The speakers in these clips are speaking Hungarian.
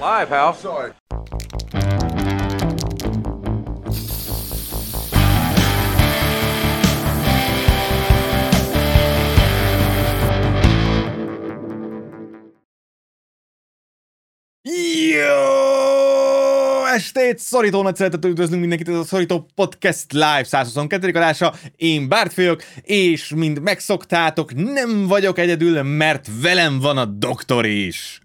Live, Hal. Sorry. Jó! Estét! Szorító nagy szeretettel üdvözlünk mindenkit, ez a Szorító Podcast Live 122. adása. Én Bárt vagyok, és mint megszoktátok, nem vagyok egyedül, mert velem van a doktor is.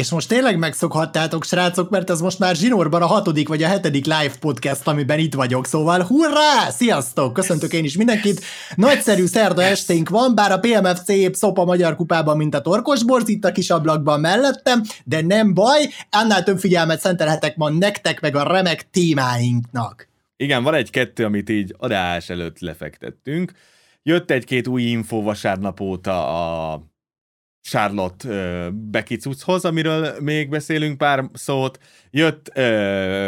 És most tényleg megszokhattátok, srácok, mert ez most már zsinórban a 6. vagy a 7. live podcast, amiben itt vagyok, szóval hurrá! Sziasztok! Köszöntök én is mindenkit! Nagyszerű szerda esténk van, bár a PMFC épp szop a Magyar Kupában, mint a torkosborz, itt a kis ablakban mellettem, de nem baj, annál több figyelmet szentelhetek ma nektek, meg a remek témáinknak. Igen, van egy-kettő, amit így adás előtt lefektettünk. Jött egy-két új info vasárnap óta a Charlotte bekicuchoz, amiről még beszélünk pár szót. Jött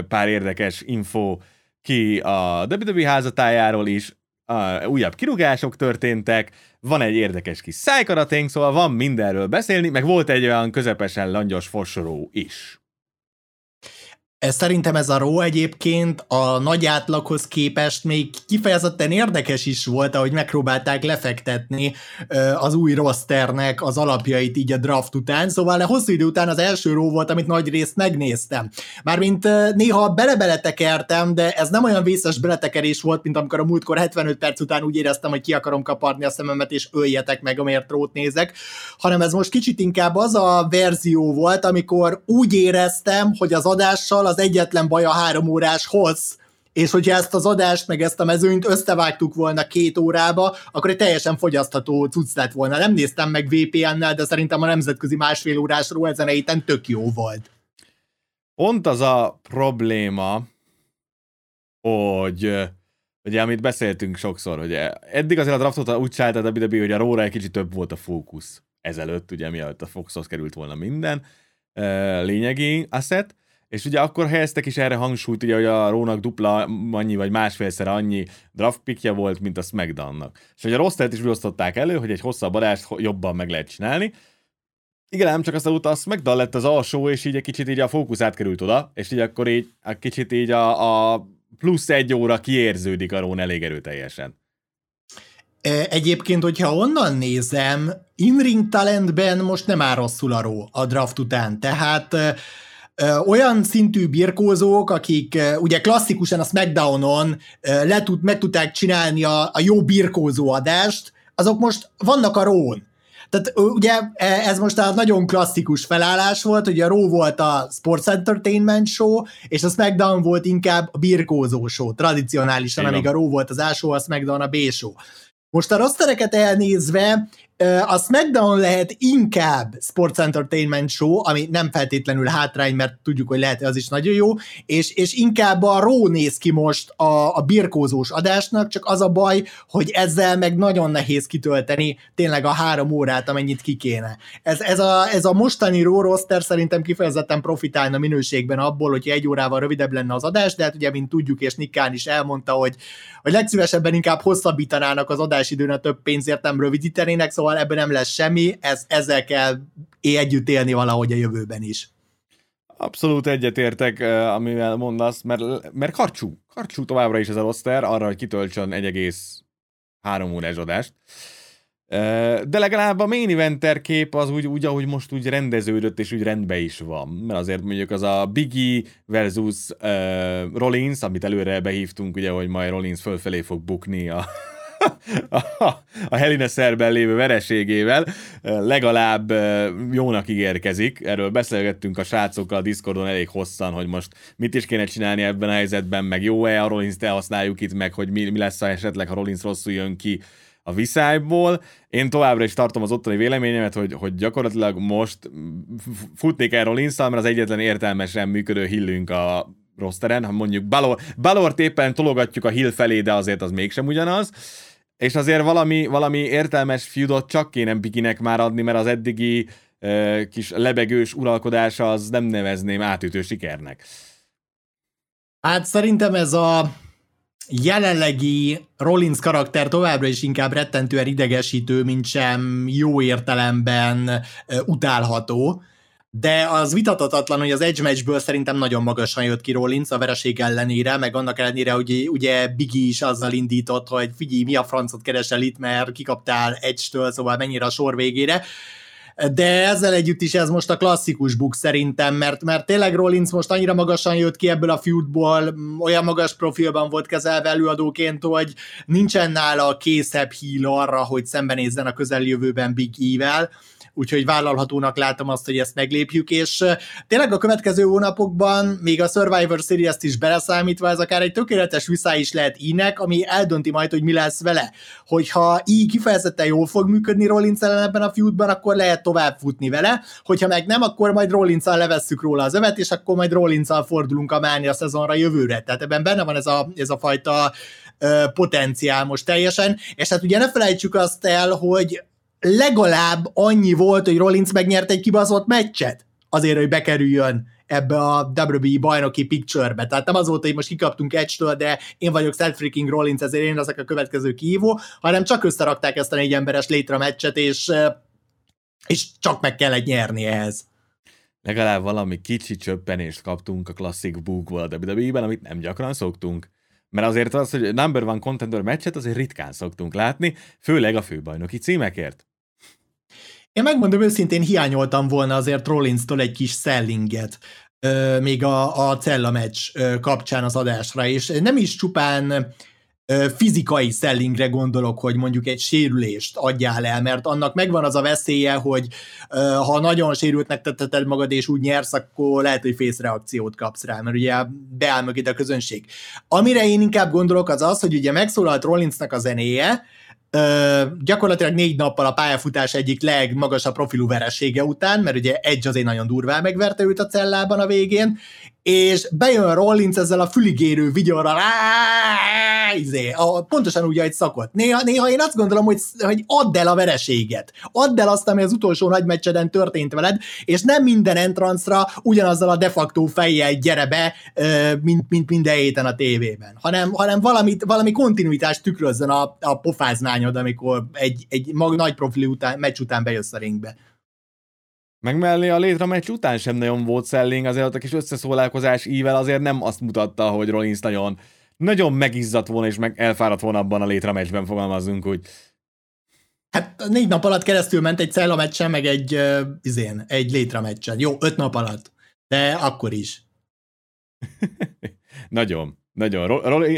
pár érdekes info ki a WWE házatájáról is, újabb kirúgások történtek, van egy érdekes kis szájkaraténk, szóval van mindenről beszélni, meg volt egy olyan közepesen langyos forsoró is. Szerintem ez a Raw egyébként a nagy átlaghoz képest még kifejezetten érdekes is volt, ahogy megpróbálták lefektetni az új rosternek az alapjait így a draft után, szóval hosszú idő után az első Raw volt, amit nagy részt megnéztem. Mármint néha belebeletekertem, de ez nem olyan vészes beletekerés volt, mint amikor a múltkor 75 perc után úgy éreztem, hogy ki akarom kaparni a szememet, és öljetek meg, amért Raw-t nézek, hanem ez most kicsit inkább az a verzió volt, amikor úgy éreztem, hogy az adással az egyetlen baj a 3 órás hossz, és hogyha ezt az adást, meg ezt a mezőnyt összevágtuk volna 2 órába, akkor egy teljesen fogyasztható cucc lett volna. Nem néztem meg VPN-nel, de szerintem a nemzetközi 1,5 órás Raw ezen a héten tök jó volt. Pont az a probléma, hogy ugye, amit beszéltünk sokszor, hogy eddig azért a draftot úgy csináltad a WWE, hogy a Raw-ra egy kicsit több volt a fókusz ezelőtt, ugye mielőtt a Foxhoz került volna minden lényegi asset. És ugye akkor helyeztek is erre hangsúlyt, ugye, hogy a Raw-nak dupla annyi vagy másfélszer annyi draft pickje volt, mint a SmackDown-nak. És ugye a rostert is beosztották elő, hogy egy hosszabb adást jobban meg lehet csinálni. Igen, ám csak aztán utána a SmackDown lett az alsó, és így egy kicsit így a fókusz átkerült oda, és így akkor így a kicsit így a plusz 1 óra kiérződik a Raw-n elég erőteljesen. Egyébként, hogyha onnan nézem, in-ring talentben most nem áll rosszul a Raw a draft után, tehát olyan szintű birkózók, akik ugye klasszikusan a SmackDown-on meg tudták csinálni a jó birkózó adást, azok most vannak a Raw-n. Tehát ugye ez most a nagyon klasszikus felállás volt, hogy a Raw volt a Sports Entertainment Show, és a SmackDown volt inkább a birkózó show, tradicionálisan, amíg a Raw volt az A show, a SmackDown a B show. Most a rostereket elnézve, a SmackDown lehet inkább Sports Entertainment Show, ami nem feltétlenül hátrány, mert tudjuk, hogy lehet, hogy az is nagyon jó, és inkább a Raw néz ki most a birkózós adásnak, csak az a baj, hogy ezzel meg nagyon nehéz kitölteni tényleg a 3 órát, amennyit ki kéne. Ez a mostani Raw roster szerintem kifejezetten profitálna minőségben abból, hogyha 1 órával rövidebb lenne az adás, de hát ugye, mint tudjuk, és Nick Khan is elmondta, hogy legszívesebben inkább hosszabbítanának az adásidőn, a több pénzért nem rövidítenének, szóval ebben nem lesz semmi, ezzel kell együtt élni valahogy a jövőben is. Abszolút egyetértek, amivel mondasz, mert karcsú továbbra is ez a roster arra, hogy kitöltsön egy egész 3 órás adást. De legalább a main eventer kép az úgy, ahogy most úgy rendeződött, és úgy rendben is van. Mert azért mondjuk az a Big E versus Rollins, amit előre behívtunk, ugye, hogy majd Rollins fölfelé fog bukni a Hell in a Cell-ben lévő vereségével, legalább jónak ígérkezik. Erről beszélgettünk a srácokkal a Discordon elég hosszan, hogy most mit is kéne csinálni ebben a helyzetben, meg jó-e a Rollins-t elhasználjuk itt, meg hogy mi lesz, ha esetleg, ha Rollins rosszul jön ki a viszályból. Én továbbra is tartom az ottani véleményemet, hogy gyakorlatilag most futnék el Rollins-szal, mert az egyetlen értelmesen működő hillünk a rosteren, ha mondjuk Balort éppen tologatjuk a hill felé, de azért az mégsem ugyanaz, és azért valami értelmes feudot csak kéne Bikinek már adni, mert az eddigi kis lebegős uralkodása az nem nevezném átütő sikernek. Hát szerintem ez a jelenlegi Rollins karakter továbbra is inkább rettentően idegesítő, mint sem jó értelemben utálható. de az vitathatatlan, hogy az edge matchből szerintem nagyon magasan jött ki Rollins a vereség ellenére, meg annak ellenére, hogy ugye Biggie is azzal indított, hogy figyelj, mi a francot keresel itt, mert kikaptál edge-től, szóval mennyire a sor végére. De ezzel együtt is ez most a klasszikus buk szerintem, mert tényleg Rollins most annyira magasan jött ki ebből a feudból, olyan magas profilban volt kezelve előadóként, hogy nincsen nála készebb híl arra, hogy szembenézzen a közeljövőben Big E-vel, úgyhogy vállalhatónak látom azt, hogy ezt meglépjük, és tényleg a következő hónapokban, még a Survivor Series-t is beleszámítva, ez akár egy tökéletes viszály is lehet E-nek, ami eldönti majd, hogy mi lesz vele. Hogyha E kifejezetten jól fog működni Rollins ellen ebben a feudban, akkor lehet tovább futni vele, hogyha meg nem, akkor majd Rollinszal levesszük róla az övet, és akkor majd Rollinszal fordulunk a Mánia szezonra jövőre. Tehát ebben benne van ez a fajta potenciál most teljesen, és hát ugye ne felejtsük azt el, hogy legalább annyi volt, hogy Rollins megnyert egy kibaszott meccset azért, hogy bekerüljön ebbe a WWE bajnoki picture-be. Tehát nem az volt, hogy most kikaptunk Edge-től, de én vagyok Seth Freaking Rollins, ezért én leszek a következő kihívó, hanem csak összerakták ezt a 4 emberes létre meccset, és csak meg kellett nyerni ehhez. Legalább valami kicsi csöppenést kaptunk a klasszik búkból a WWE-ben, amit nem gyakran szoktunk. Mert azért az, hogy number one contender meccset azért ritkán szoktunk látni, főleg a főbajnoki címekért. Én megmondom őszintén, hiányoltam volna azért Rollinstól egy kis sellinget még a Cella meccs kapcsán az adásra, és nem is csupán fizikai sellingre gondolok, hogy mondjuk egy sérülést adjál el, mert annak megvan az a veszélye, hogy ha nagyon sérültnek tetteted magad, és úgy nyersz, akkor lehet, hogy fészreakciót kapsz rá, mert ugye beáll mögé a közönség. Amire én inkább gondolok az, hogy ugye megszólalt Rollinsnak a zenéje, gyakorlatilag 4 nappal a pályafutás egyik legmagasabb profilú veresége után, mert ugye Edge azért nagyon durván megverte őt a cellában a végén, és bejön Rollins ezzel a füligérő vigyorral, pontosan úgy, ahogy szokott. Néha én azt gondolom, hogy add el a vereséget, add el azt, ami az utolsó nagymeccseden történt veled, és nem minden entrance-ra ugyanazzal a de facto fejjel gyere be, mint minden héten a tévében, hanem valami kontinuitást tükrözzön a pofáznányod, amikor egy nagy profil meccs után bejössz a ringbe. Meg mellé a létre meccs után sem nagyon volt selling, azért ott a kis összeszólálkozás ível azért nem azt mutatta, hogy Rollins nagyon megizzadt volna, és meg elfáradt volna abban a létre meccsben, fogalmazunk úgy. Hát 4 nap alatt keresztül ment egy cella meccsen, meg egy létre meccsen. Jó, 5 nap alatt, de akkor is. Nagyon.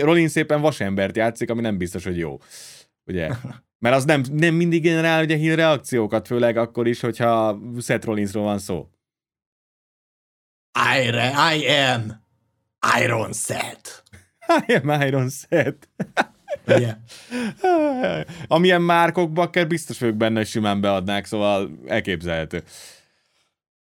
Rollins szépen vasembert játszik, ami nem biztos, hogy jó. Ugye? Mert az nem mindig generál ugye heel reakciókat, főleg akkor is, hogyha Seth Rollinsról van szó. I am Iron Seth. I am Iron Seth. Yeah. Amilyen márkokba akár biztos vagyok benne, hogy simán beadnák, szóval elképzelhető.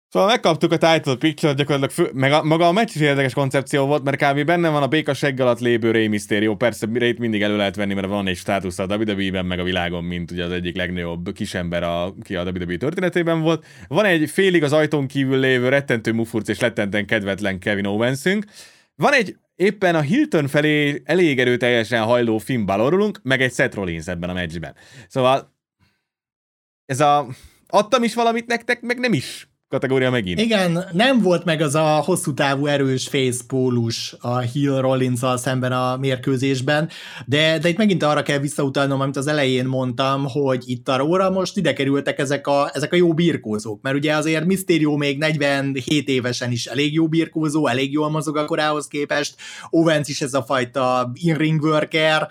Szóval megkaptuk a title picture-t gyakorlatilag, maga a meccs is érdekes koncepció volt, mert kb. Benne van a béka segg alatt lévő Rey Mysterio, persze Reyt mindig elő lehet venni, mert van egy státusz a WWE-ben, meg a világon, mint ugye az egyik legnagyobb kisember, aki a WWE történetében volt. Van egy félig az ajtón kívül lévő rettentő mufurc és rettenten kedvetlen Kevin Owensünk. Van egy éppen a Hilton felé elég erőteljesen hajló Finn Balorulunk, meg egy Seth Rollins ebben a meccsben. Szóval ez a adtam is valamit nektek, meg nem is kategória megint. Igen, nem volt meg az a hosszú távú erős facepólus a heel Rollinszal szemben a mérkőzésben, de itt megint arra kell visszautalnom, amit az elején mondtam, hogy itt a Raw-ra most ide kerültek ezek a jó birkózók, mert ugye azért Mysterio még 47 évesen is elég jó birkózó, elég jól mozog a korához képest, Owens is ez a fajta in-ring worker,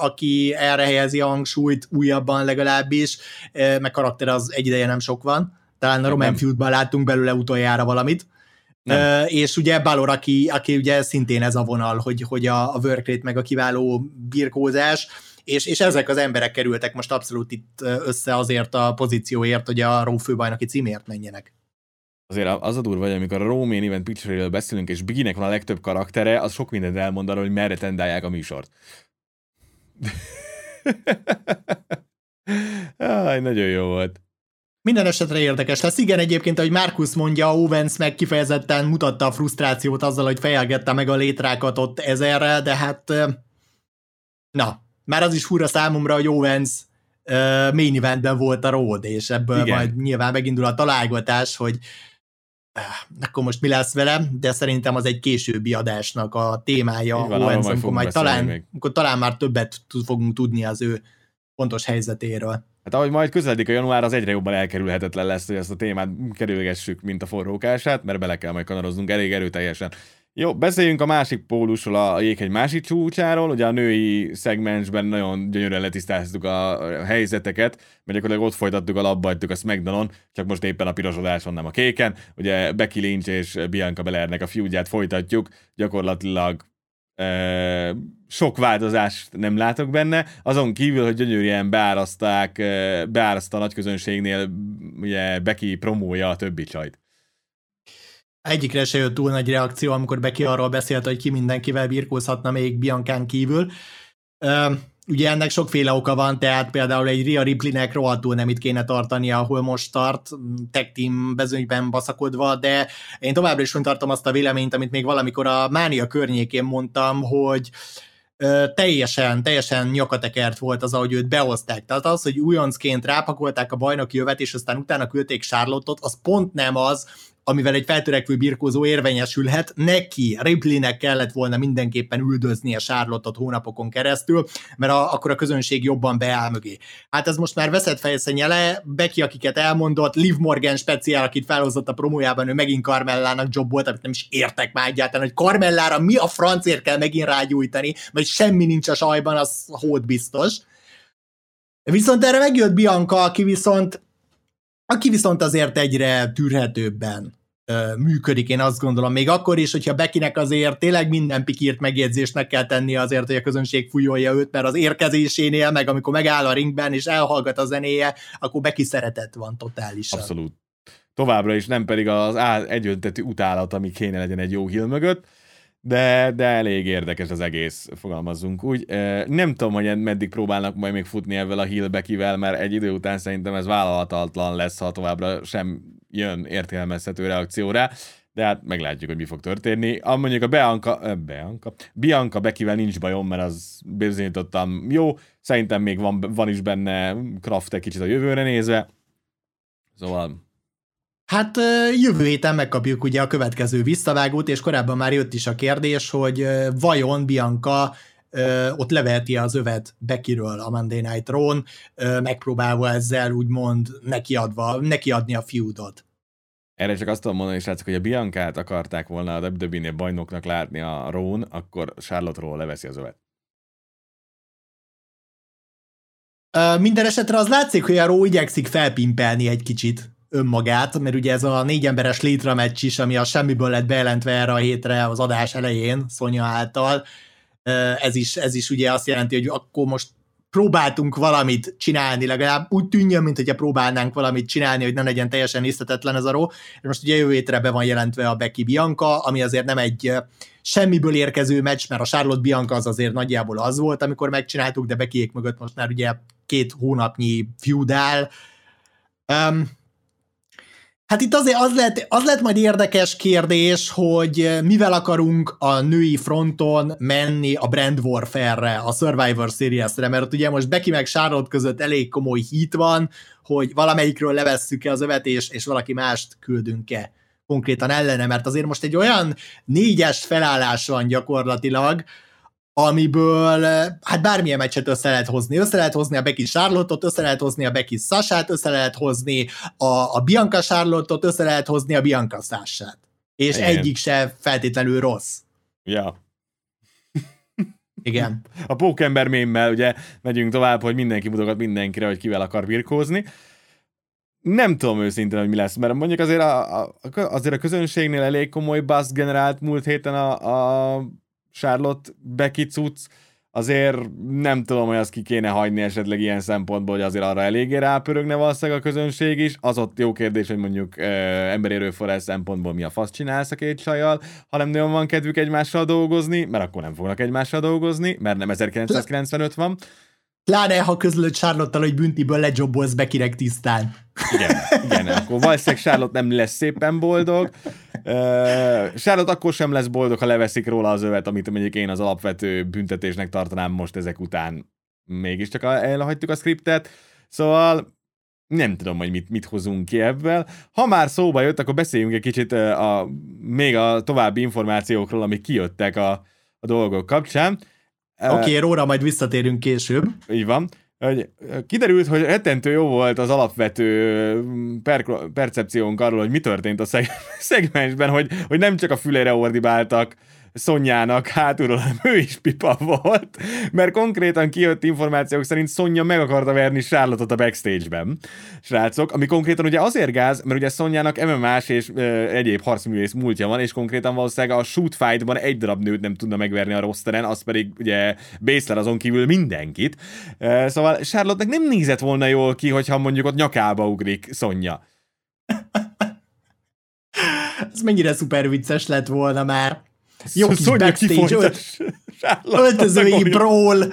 aki erre helyezi a hangsúlyt újabban legalábbis, meg karakter az egy ideje nem sok van. Talán a Roman feudban láttunk belőle utoljára valamit. És ugye Balor, aki ugye szintén ez a vonal, hogy a work rate meg a kiváló birkózás, és ezek az emberek kerültek most abszolút itt össze azért a pozícióért, hogy a Raw főbajnoki címért menjenek. Azért az a durva, hogy amikor a Raw Main Event Picture-ről beszélünk, és Biggie-nek van a legtöbb karaktere, az sok mindent elmond arra, hogy merre tendálják a műsort. Nagyon jó volt. Minden esetre érdekes lesz. Igen, egyébként, ahogy Marcus mondja, Owens meg kifejezetten mutatta a frusztrációt azzal, hogy fejelgette meg a létrákat ott ezerrel, de hát már az is fura számomra, hogy Owens main eventben volt a Road, és ebből igen. Majd nyilván megindul a találgatás, hogy akkor most mi lesz vele, de szerintem az egy későbbi adásnak a témája, Owens, amikor talán már többet fogunk tudni az ő pontos helyzetéről. Hát ahogy majd közeledik a január, az egyre jobban elkerülhetetlen lesz, hogy ezt a témát kerülgessük, mint a forrókását, mert bele kell majd kanaroznunk elég erőteljesen. Jó, beszéljünk a másik pólusról, a jéghegy másik csúcsáról, ugye a női szegmensben nagyon gyönyörűen letisztáztuk a helyzeteket, mert gyakorlatilag ott folytattuk a labbahagytuk a SmackDown-on, csak most éppen a pirosodáson, nem a kéken, ugye Becky Lynch és Bianca Belairnek a feudját folytatjuk, gyakorlatilag sok változást nem látok benne, azon kívül, hogy gyönyörűen beáraszta a nagyközönségnél ugye Becky promója a többi csajt. Egyikre se jött túl nagy reakció, amikor Becky arról beszélt, hogy ki mindenkivel birkózhatna még Biancán kívül. Ugye ennek sokféle oka van, tehát például egy Rhea Ripley-nek rohadtul nem itt kéne tartania, ahol most tart, tag team bezőnyben baszakodva, de én továbbra is tartom azt a véleményt, amit még valamikor a Mánia környékén mondtam, hogy teljesen nyakatekert volt az, ahogy őt behozták. Tehát az, hogy újoncként rápakolták a bajnoki jövet, és aztán utána küldték Charlotte-ot, az pont nem az, amivel egy feltörekvő birkózó érvényesülhet, neki, Ripley-nek kellett volna mindenképpen üldözni a Charlotte-ot hónapokon keresztül, mert akkor a közönség jobban beáll mögé. Hát ez most már veszett fejszennyele, Becky, akiket elmondott, Liv Morgan speciál, akit felhozott a promójában, ő megint Carmellának jobbolt, amit nem is értek már egyáltalán, hogy Carmellára mi a francért kell megint rágyújtani, vagy semmi nincs a sajban, az hód biztos. Viszont erre megjött Bianca, aki viszont azért egyre tűrhetőbben működik, én azt gondolom, még akkor is, hogyha Beckynek azért tényleg minden pikírt megjegyzésnek kell tennie azért, hogy a közönség fújolja őt, mert az érkezésénél, meg amikor megáll a ringben és elhallgat a zenéje, akkor Becky szeretet van totálisan. Abszolút. Továbbra is, nem pedig az egyöntetű utálat, ami kéne legyen egy jó heel mögött, de elég érdekes az egész, fogalmazzunk úgy. Nem tudom, hogy meddig próbálnak majd még futni ebben a heel Beckyvel, mert egy idő után szerintem ez vállalhatatlan lesz, ha továbbra sem jön értelmezhető reakcióra, de hát meglátjuk, hogy mi fog történni. Mondjuk a Bianca Beckyvel nincs bajom, mert az bizonyítottam jó, szerintem még van is benne Kraft egy kicsit a jövőre nézve, szóval... Hát jövő héten megkapjuk ugye a következő visszavágót, és korábban már jött is a kérdés, hogy vajon Bianca ott leveheti az övet Beckyről a Monday Night Raw-n, megpróbálva ezzel úgymond nekiadni a feudot. Erre csak azt tudom mondani, srácok, hogy a Biancát akarták volna a WWE-nél bajnoknak látni a Raw-n, akkor Charlotte-ról leveszi az övet. Minden esetre az látszik, hogy a Raw igyekszik felpimpelni egy kicsit önmagát, mert ugye ez a 4 emberes létra meccs is, ami a semmiből lett bejelentve erre a hétre az adás elején Szonya által, ez is ugye azt jelenti, hogy akkor most próbáltunk valamit csinálni, legalább úgy tűnjön, mint hogyha próbálnánk valamit csinálni, hogy ne legyen teljesen észhetetlen ez a Raw. Most ugye jövő hétre be van jelentve a Becky Bianca, ami azért nem egy semmiből érkező meccs, mert a Charlotte Bianca az azért nagyjából az volt, amikor megcsináltuk, de Beckyék mögött most már ugye 2 hónapnyi feud áll. Hát itt azért az lett majd érdekes kérdés, hogy mivel akarunk a női fronton menni a Brand Warfare-re, a Survivor Series-re, mert ugye most Becky meg Charlotte között elég komoly hit van, hogy valamelyikről levesszük-e az övet, és valaki mást küldünk-e konkrétan ellene, mert azért most egy olyan 4-es felállás van gyakorlatilag, amiből hát bármilyen meccset össze lehet hozni. Össze lehet hozni a Becky Charlotte-ot, össze lehet hozni a Becky Sasát, össze lehet hozni a Bianca Charlotte-ot, össze lehet hozni a Bianca Sasát. És igen. Egyik se feltétlenül rossz. Ja. Igen. A pókember mémmel ugye megyünk tovább, hogy mindenki mutogat mindenkire, hogy kivel akar birkózni. Nem tudom őszintén, hogy mi lesz, mert mondjuk azért azért a közönségnél elég komoly buzz generált múlt héten a Charlotte Becky cucc, azért nem tudom, hogy azt ki kéne hagyni esetleg ilyen szempontból, hogy azért arra eléggé rápörögne valószínűleg a közönség is. Az ott jó kérdés, hogy mondjuk emberi erőforrás szempontból mi a fasz csinálsz a két csajjal, ha nem nagyon van kedvük egymással dolgozni, mert akkor nem fognak egymással dolgozni, mert nem 1995 van. Pláne, ha közlöd Charlotte-tal, hogy büntiből lejobbolsz Beckynek tisztán. Igen, akkor valószínűleg Charlotte nem lesz szépen boldog. Charlotte akkor sem lesz boldog, ha leveszik róla az övet, amit mondjuk én az alapvető büntetésnek tartanám most ezek után. Mégiscsak elhagytuk a scriptet. Szóval nem tudom, hogy mit hozunk ki ebből. Ha már szóba jött, akkor beszéljünk egy kicsit még a további információkról, amik kijöttek a dolgok kapcsán. Oké, róla majd visszatérünk később. Így van. Kiderült, hogy rettentő jó volt az alapvető percepciónk arról, hogy mi történt a szegmensben, hogy nem csak a fülére ordibáltak Szonyának hátulról, hanem ő is pipa volt, mert konkrétan kijött információk szerint Szonya meg akarta verni Charlotte-ot a backstage-ben, srácok, ami konkrétan ugye azért gáz, mert ugye Szonyának MMA-s és egyéb harcművész múltja van, és konkrétan valószínűleg a shoot fight-ban egy darab nőt nem tudna megverni a rosteren, az pedig ugye Baszler azon kívül mindenkit. Szóval Charlotte-nek nem nézett volna jól ki, hogyha mondjuk ott nyakába ugrik Szonya. Ez mennyire szuper vicces lett volna már. Jó kis backstage öltözői brawl.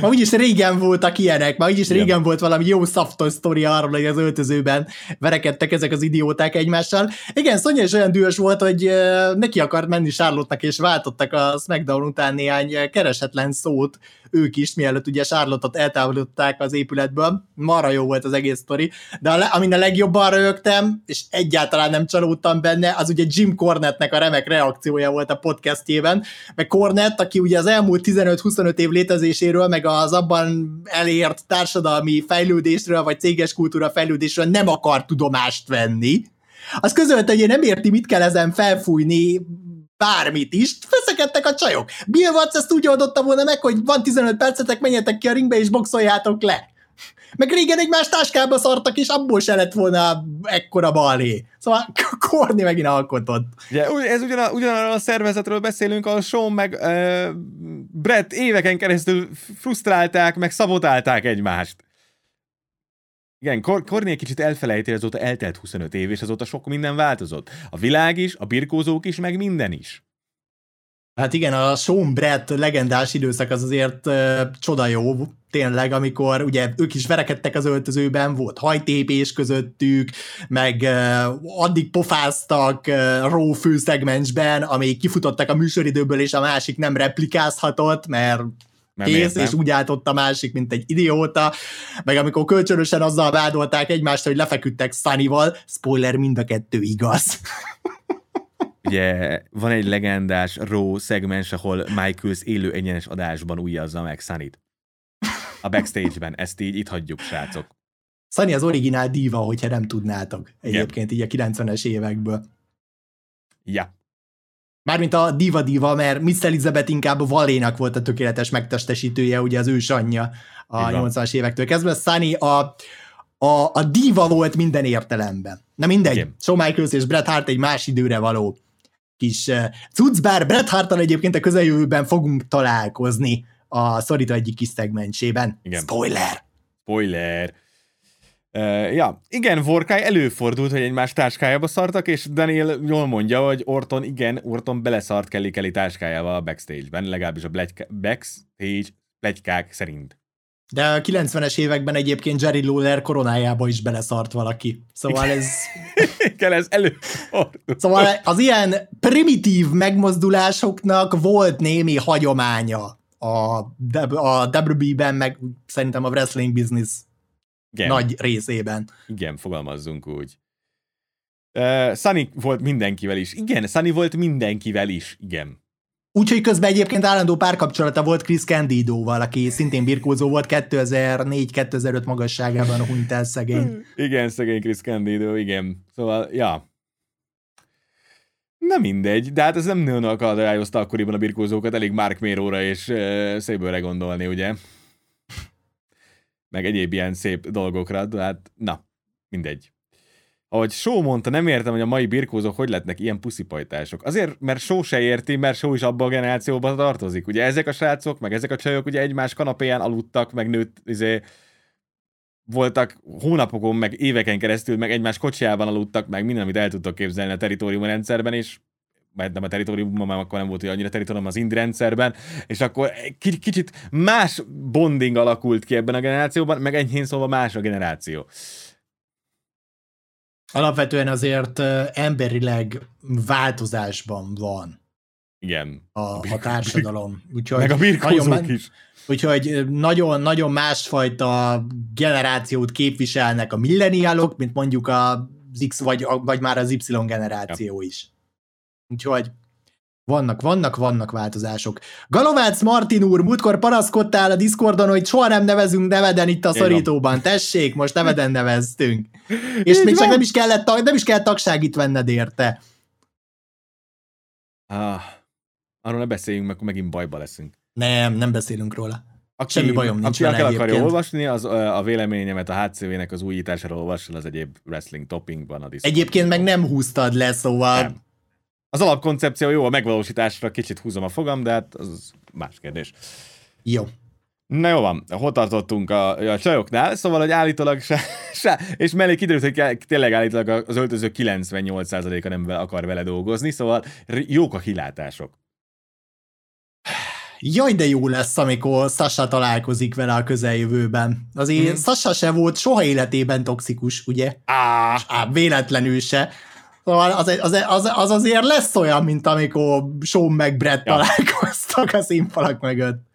Ma úgyis régen voltak ilyenek, ma úgyis régen volt valami jó szaftos sztori arról, hogy az öltözőben verekedtek ezek az idióták egymással. Igen, Szonya is olyan dühös volt, hogy neki akart menni Charlotte-nak, és váltottak a SmackDown után néhány keresetlen szót ők is, mielőtt ugye Charlotte-ot eltávolították az épületből. Marha jó volt az egész sztori, de amin a legjobban röhögtem, és egyáltalán nem csalódtam benne, az ugye Jim Cornette-nek a remek reakciója volt a podcastjében, mert Cornette, aki ugye az elmúlt 15-25 év létezéséről, meg az abban elért társadalmi fejlődésről, vagy céges kultúra fejlődésről nem akar tudomást venni, az közölte, hogy nem érti, mit kell ezen felfújni, bármit is, feszekedtek a csajok. Bill Watts ezt úgy oldotta volna meg, hogy van 15 percetek, menjetek ki a ringbe és boxoljátok le. Meg régen egymás táskába szartak, és abból se lett volna ekkora balé. Szóval Corny megint alkotott. Ugye, ez ugyanarról a szervezetről beszélünk, ahol Shawn meg Brett éveken keresztül frusztrálták, meg szabotálták egymást. Igen, Corny egy kicsit elfelejti, azóta eltelt 25 év, és azóta sok minden változott. A világ is, a birkózók is, meg minden is. Hát igen, a Shawn Brett legendás időszak az azért csoda jó, tényleg, amikor ugye ők is verekedtek az öltözőben, volt hajtépés közöttük, meg addig pofáztak Raw főszegmensben, amíg kifutottak a műsoridőből, és a másik nem replikázhatott, mert kész, és úgy álltott a másik, mint egy idióta, meg amikor kölcsönösen azzal vádolták egymást, hogy lefeküdtek Sunnyval, spoiler, mind a kettő igaz. Ugye van egy legendás Raw szegmens, ahol Michaels élő egyenes adásban ujjazza meg Sunnyt. A backstage-ben. Ezt így itt hagyjuk, srácok. Sunny az originál díva, hogyha nem tudnátok. Egyébként így a 90-es évekből. Ja. Mármint a diva-diva, mert Miss Elizabeth inkább a Valénak volt a tökéletes megtestesítője, ugye az ősanyja a 80-as évektől kezdve. Sunny a diva volt minden értelemben. Na mindegy, Shawn Michaels és Bret Hart egy más időre való kis cucc, bár Bret Harttal egyébként a közeljövőben fogunk találkozni a Szorita egyik kis szegmensében. Igen. Spoiler! Spoiler! Igen, Vorkály előfordult, hogy egymás táskájába szartak, és Daniel jól mondja, hogy Orton beleszart Kelly táskájába a backstage-ben, legalábbis a backstage pletykák szerint. De a 90-es években egyébként Jerry Lawler koronájába is beleszart valaki. Szóval ez... Igen, ez előfordult. Szóval az ilyen primitív megmozdulásoknak volt némi hagyománya a WB-ben, meg szerintem a wrestling business nagy részében. Igen, fogalmazzunk úgy. Sunny volt mindenkivel is. Igen, Sunny volt mindenkivel is. Igen. Úgyhogy közben egyébként állandó párkapcsolata volt Chris Candido-val, aki szintén birkózó volt, 2004-2005 magasságában hunyt el szegény. Igen, szegény Chris Candido, igen. Szóval, ja. Na mindegy, de hát ez nem nagyon akadályozta akkoriban a birkózókat, elég Mark Méróra és Szébőre gondolni, ugye? Meg egyéb ilyen szép dolgokra, de hát na, mindegy. Ahogy Shawn mondta, nem értem, hogy a mai birkózók hogy lettnek ilyen puszipajtások. Azért, mert Shawn se érti, mert Shawn is abban a generációban tartozik. Ugye ezek a srácok, meg ezek a csajok ugye egymás kanapéján aludtak, meg nőtt, voltak hónapokon, meg éveken keresztül, meg egymás kocsijában aludtak, meg minden, amit el tudtak képzelni a teritorium rendszerben, és mert nem a teritoriumban, már akkor nem volt olyan annyira teritorium az indi rendszerben, és akkor kicsit más bonding alakult ki ebben a generációban, meg enyhén szóval más a generáció. Alapvetően azért emberileg változásban van Igen. A társadalom. Úgyhogy meg a birkózók nagyon, is. Úgyhogy nagyon-nagyon másfajta generációt képviselnek a milleniálok, mint mondjuk az X vagy már az Y generáció is. Úgyhogy vannak változások. Galovácz Martin úr, múltkor panaszkodtál a Discordon, hogy soha nem nevezünk neveden itt a szorítóban. Tessék, most neveden neveztünk. És még csak nem is kell tagságit venned érte. Arról ne beszéljünk, mert megint bajba leszünk. Nem beszélünk róla. Semmi bajom nincs vele egyébként. Aki el akarja olvasni, az a véleményemet a HCV-nek az újítására olvasson az egyéb wrestling toppingban. A Discordon. Egyébként meg nem húztad le, szóval... Nem. Az alapkoncepció jó, a megvalósításra kicsit húzom a fogam, de hát az más kérdés. Jó. Na jó van, hol tartottunk a csajoknál? Szóval, hogy állítólag és mellé kiderült, hogy tényleg állítólag az öltöző 98%-a nem akar vele dolgozni, szóval jók a kilátások. Jaj, de jó lesz, amikor Sasha találkozik vele a közeljövőben. Azért Sasha se volt soha életében toxikus, ugye? Véletlenül se. Szóval az azért lesz olyan, mint amikor Shawn meg Brett találkoztak a színfalak mögött.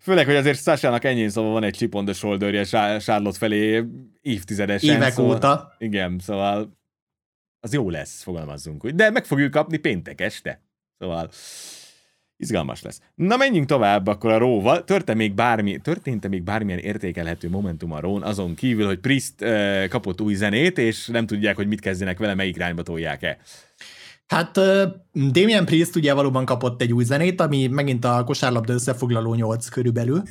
Főleg, hogy azért Sasha-nak ennyi szóval van egy chip on the shoulder-je Charlotte felé évtizedesen. Évek óta. Igen, szóval az jó lesz, fogalmazzunk úgy. De meg fogjuk kapni péntek este. Szóval izgalmas lesz. Na, menjünk tovább akkor a Raw-val. Történt-e még bármilyen értékelhető momentum a Raw-n, azon kívül, hogy Priest kapott új zenét, és nem tudják, hogy mit kezdjenek vele, melyik irányba tolják-e? Hát Damian Priest ugye valóban kapott egy új zenét, ami megint a kosárlabda összefoglaló 8 körülbelül.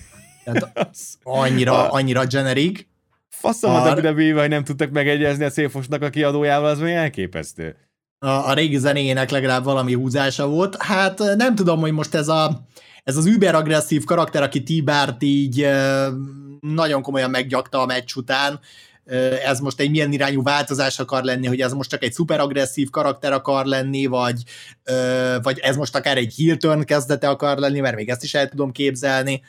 Tehát annyira generic. Faszomat ide bíve, hogy nem tudtak megegyezni a Szélfosnak a kiadójával, az még elképesztő. A régi zenéjének legalább valami húzása volt. Hát nem tudom, hogy most ez az überagresszív karakter, aki T-Bart így nagyon komolyan meggyakta a meccs után, ez most egy milyen irányú változás akar lenni, hogy ez most csak egy szuperagresszív karakter akar lenni, vagy ez most akár egy heel turn kezdete akar lenni, mert még ezt is el tudom képzelni.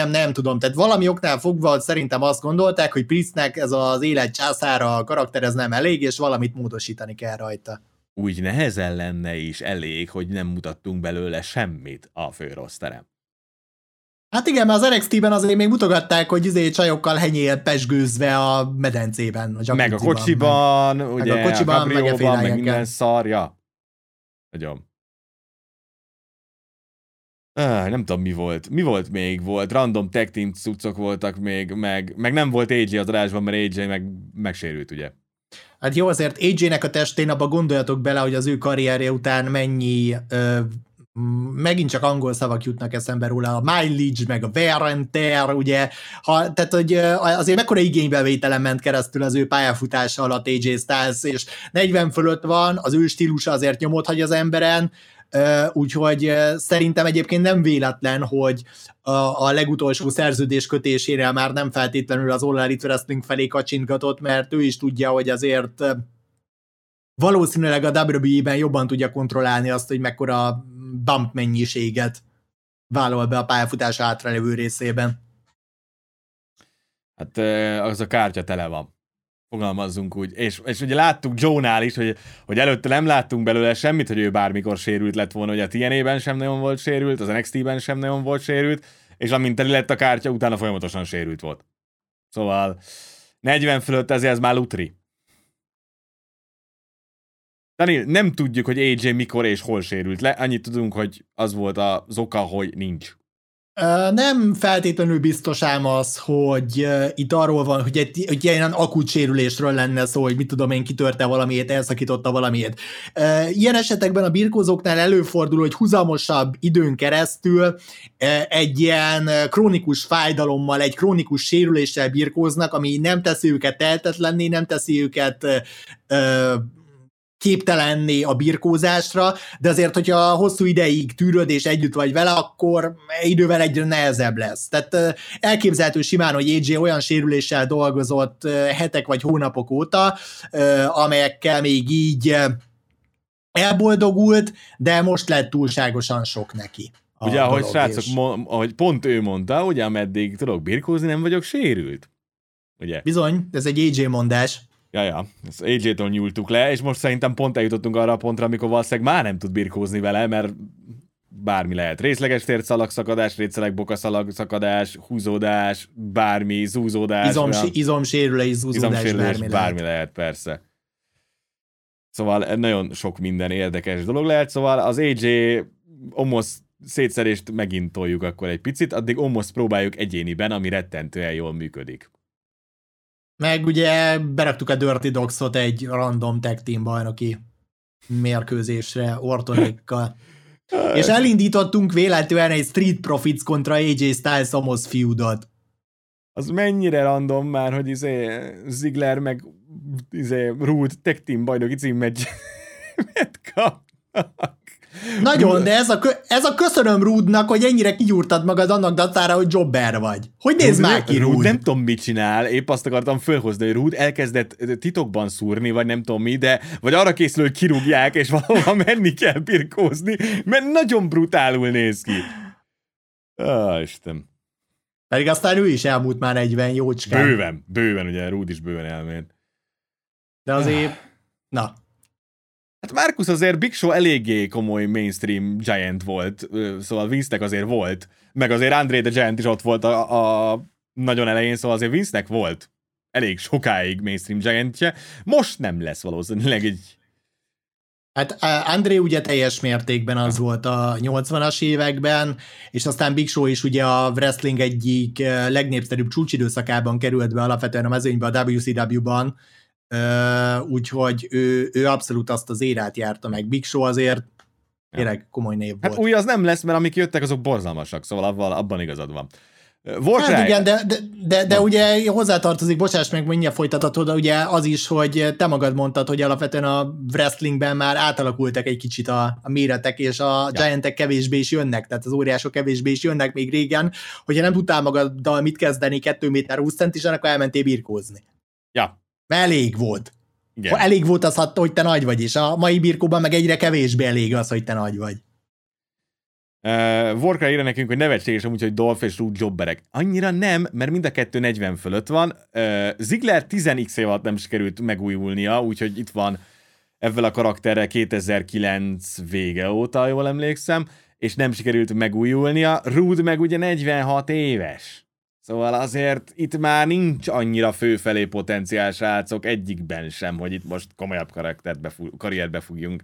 Nem tudom. Tehát valami oknál fogva szerintem azt gondolták, hogy Priestnek ez az élet császára a karakter ez nem elég, és valamit módosítani kell rajta. Úgy nehezen lenne is elég, hogy nem mutattunk belőle semmit a főroszterem. Hát igen, mert az NXT-ben azért még mutogatták, hogy csajokkal henyél pesgőzve a medencében. Meg a kocsiban, ugye, a kabrióban, meg minden szarja. Nagyon. Nem tudom, mi volt. Mi volt még? Volt random tag team cuccok voltak még, meg nem volt AJ az adásban, mert AJ megsérült, ugye? Hát jó, azért AJ-nek a testén, abba gondoljatok bele, hogy az ő karrierje után mennyi... megint csak angol szavak jutnak eszembe róla, a mileage, meg a wear and tear, ugye, tehát hogy azért mekkora igénybevételen ment keresztül az ő pályafutása alatt AJ Styles, és 40 fölött van, az ő stílusa azért nyomot hagy az emberen, úgyhogy szerintem egyébként nem véletlen, hogy a legutolsó szerződés kötésére már nem feltétlenül az All Elite Wrestling felé kacsintgatott, mert ő is tudja, hogy azért valószínűleg a WWE-ben jobban tudja kontrollálni azt, hogy mekkora bump mennyiséget vállal be a pályafutás hátralévő részében. Hát az a kártya tele van. Fogalmazzunk úgy. És ugye láttuk Joe-nál is, hogy előtte nem láttunk belőle semmit, hogy ő bármikor sérült lett volna, hogy a TNA-ben sem nagyon volt sérült, az NXT-ben sem nagyon volt sérült, és amint teli lett a kártya, utána folyamatosan sérült volt. Szóval 40 fölött ezért ez már lutri. Daniel, nem tudjuk, hogy AJ mikor és hol sérült le, annyit tudunk, hogy az volt az oka, hogy nincs. Nem feltétlenül biztos ám az, hogy itt arról van, hogy egy ilyen akut sérülésről lenne szó, hogy mit tudom én, kitörte valamiért, elszakította valamiért. Ilyen esetekben a birkózóknál előfordul, hogy húzamosabb időn keresztül egy ilyen krónikus fájdalommal, egy krónikus sérüléssel birkóznak, ami nem teszi őket tehetetlenné, nem teszi őket... képtelenné a birkózásra, de azért, hogyha hosszú ideig tűröd és együtt vagy vele, akkor idővel egyre nehezebb lesz. Tehát elképzelhető simán, hogy AJ olyan sérüléssel dolgozott hetek vagy hónapok óta, amelyekkel még így elboldogult, de most lett túlságosan sok neki. Ugye, ahogy srácok, ahogy pont ő mondta, ugye, ameddig tudok birkózni, nem vagyok sérült. Ugye? Bizony, ez egy AJ mondás. Jaja, ezt AJ-től nyúltuk le, és most szerintem pont eljutottunk arra a pontra, amikor valószínűleg már nem tud birkózni vele, mert bármi lehet. Részleges térszalagszakadás, rétszeleg bokaszalagszakadás, húzódás, bármi, zúzódás. Izomsérülés, zúzódás, bármi lehet, persze. Szóval nagyon sok minden érdekes dolog lehet, szóval az AJ Omos szétszerést megint toljuk akkor egy picit, addig Omos próbáljuk egyéniben, ami rettentően jól működik. Meg ugye beraktuk a Dirty Dogs-ot egy random tag team bajnoki mérkőzésre Ortonékkal. És elindítottunk véletlenül egy Street Profits kontra AJ Styles Omos feudot. Az mennyire random már, hogy Ziggler meg Root tag team bajnoki címmeccset kapnak. Nagyon, de ez a köszönöm Rude-nak, hogy ennyire kigyúrtad magad annak datára, hogy jobber vagy. Hogy nézd már ki, Rude? Nem tudom, mit csinál, épp azt akartam fölhozni, hogy Rude elkezdett titokban szúrni, vagy nem tudom mi, de vagy arra készül, hogy kirúgják, és valahol menni kell birkózni, mert nagyon brutálul néz ki. Ah, Isten. Pedig aztán ő is elmúlt már 40 jócskán. Bőven, ugye Rude is bőven elmért. De azért, na... Hát Marcus azért Big Show eléggé komoly mainstream giant volt, szóval Vince-nek azért volt, meg azért Andre the Giant is ott volt a nagyon elején, szóval azért Vince-nek volt elég sokáig mainstream giantje, most nem lesz valószínűleg egy... Hát André ugye teljes mértékben az volt a 80-as években, és aztán Big Show is ugye a wrestling egyik legnépszerűbb csúcsidőszakában került be alapvetően a mezőnybe, a WCW-ban, úgyhogy ő abszolút azt az érát járta meg. Big Show azért tényleg komoly név volt. Hát új az nem lesz, mert amik jöttek, azok borzalmasak, szóval abban igazad van. Hát igen, de ugye hozzátartozik, bocsáss meg, mindjárt folytatod, ugye az is, hogy te magad mondtad, hogy alapvetően a wrestlingben már átalakultak egy kicsit a méretek, és a giantek kevésbé is jönnek, tehát az óriások kevésbé is jönnek még régen, hogyha nem tudtál magaddal mit kezdeni 2 méter 20 centisen, akkor elmentél birkózni. Ja. Elég volt. Igen. Elég volt az, hogy te nagy vagy, és a mai birkóban meg egyre kevésbé elég az, hogy te nagy vagy. Vorkra írja nekünk, hogy nevetséges amúgy, hogy Dolph és Rude jobberek. Annyira nem, mert mind a kettő 40 fölött van. Ziggler 10x év alatt nem sikerült megújulnia, úgyhogy itt van ezzel a karakterrel 2009 vége óta, jól emlékszem, és nem sikerült megújulnia. Rude meg ugye 46 éves. Szóval azért itt már nincs annyira főfelé potenciál srácok egyikben sem, hogy itt most komolyabb karrierbe fogjunk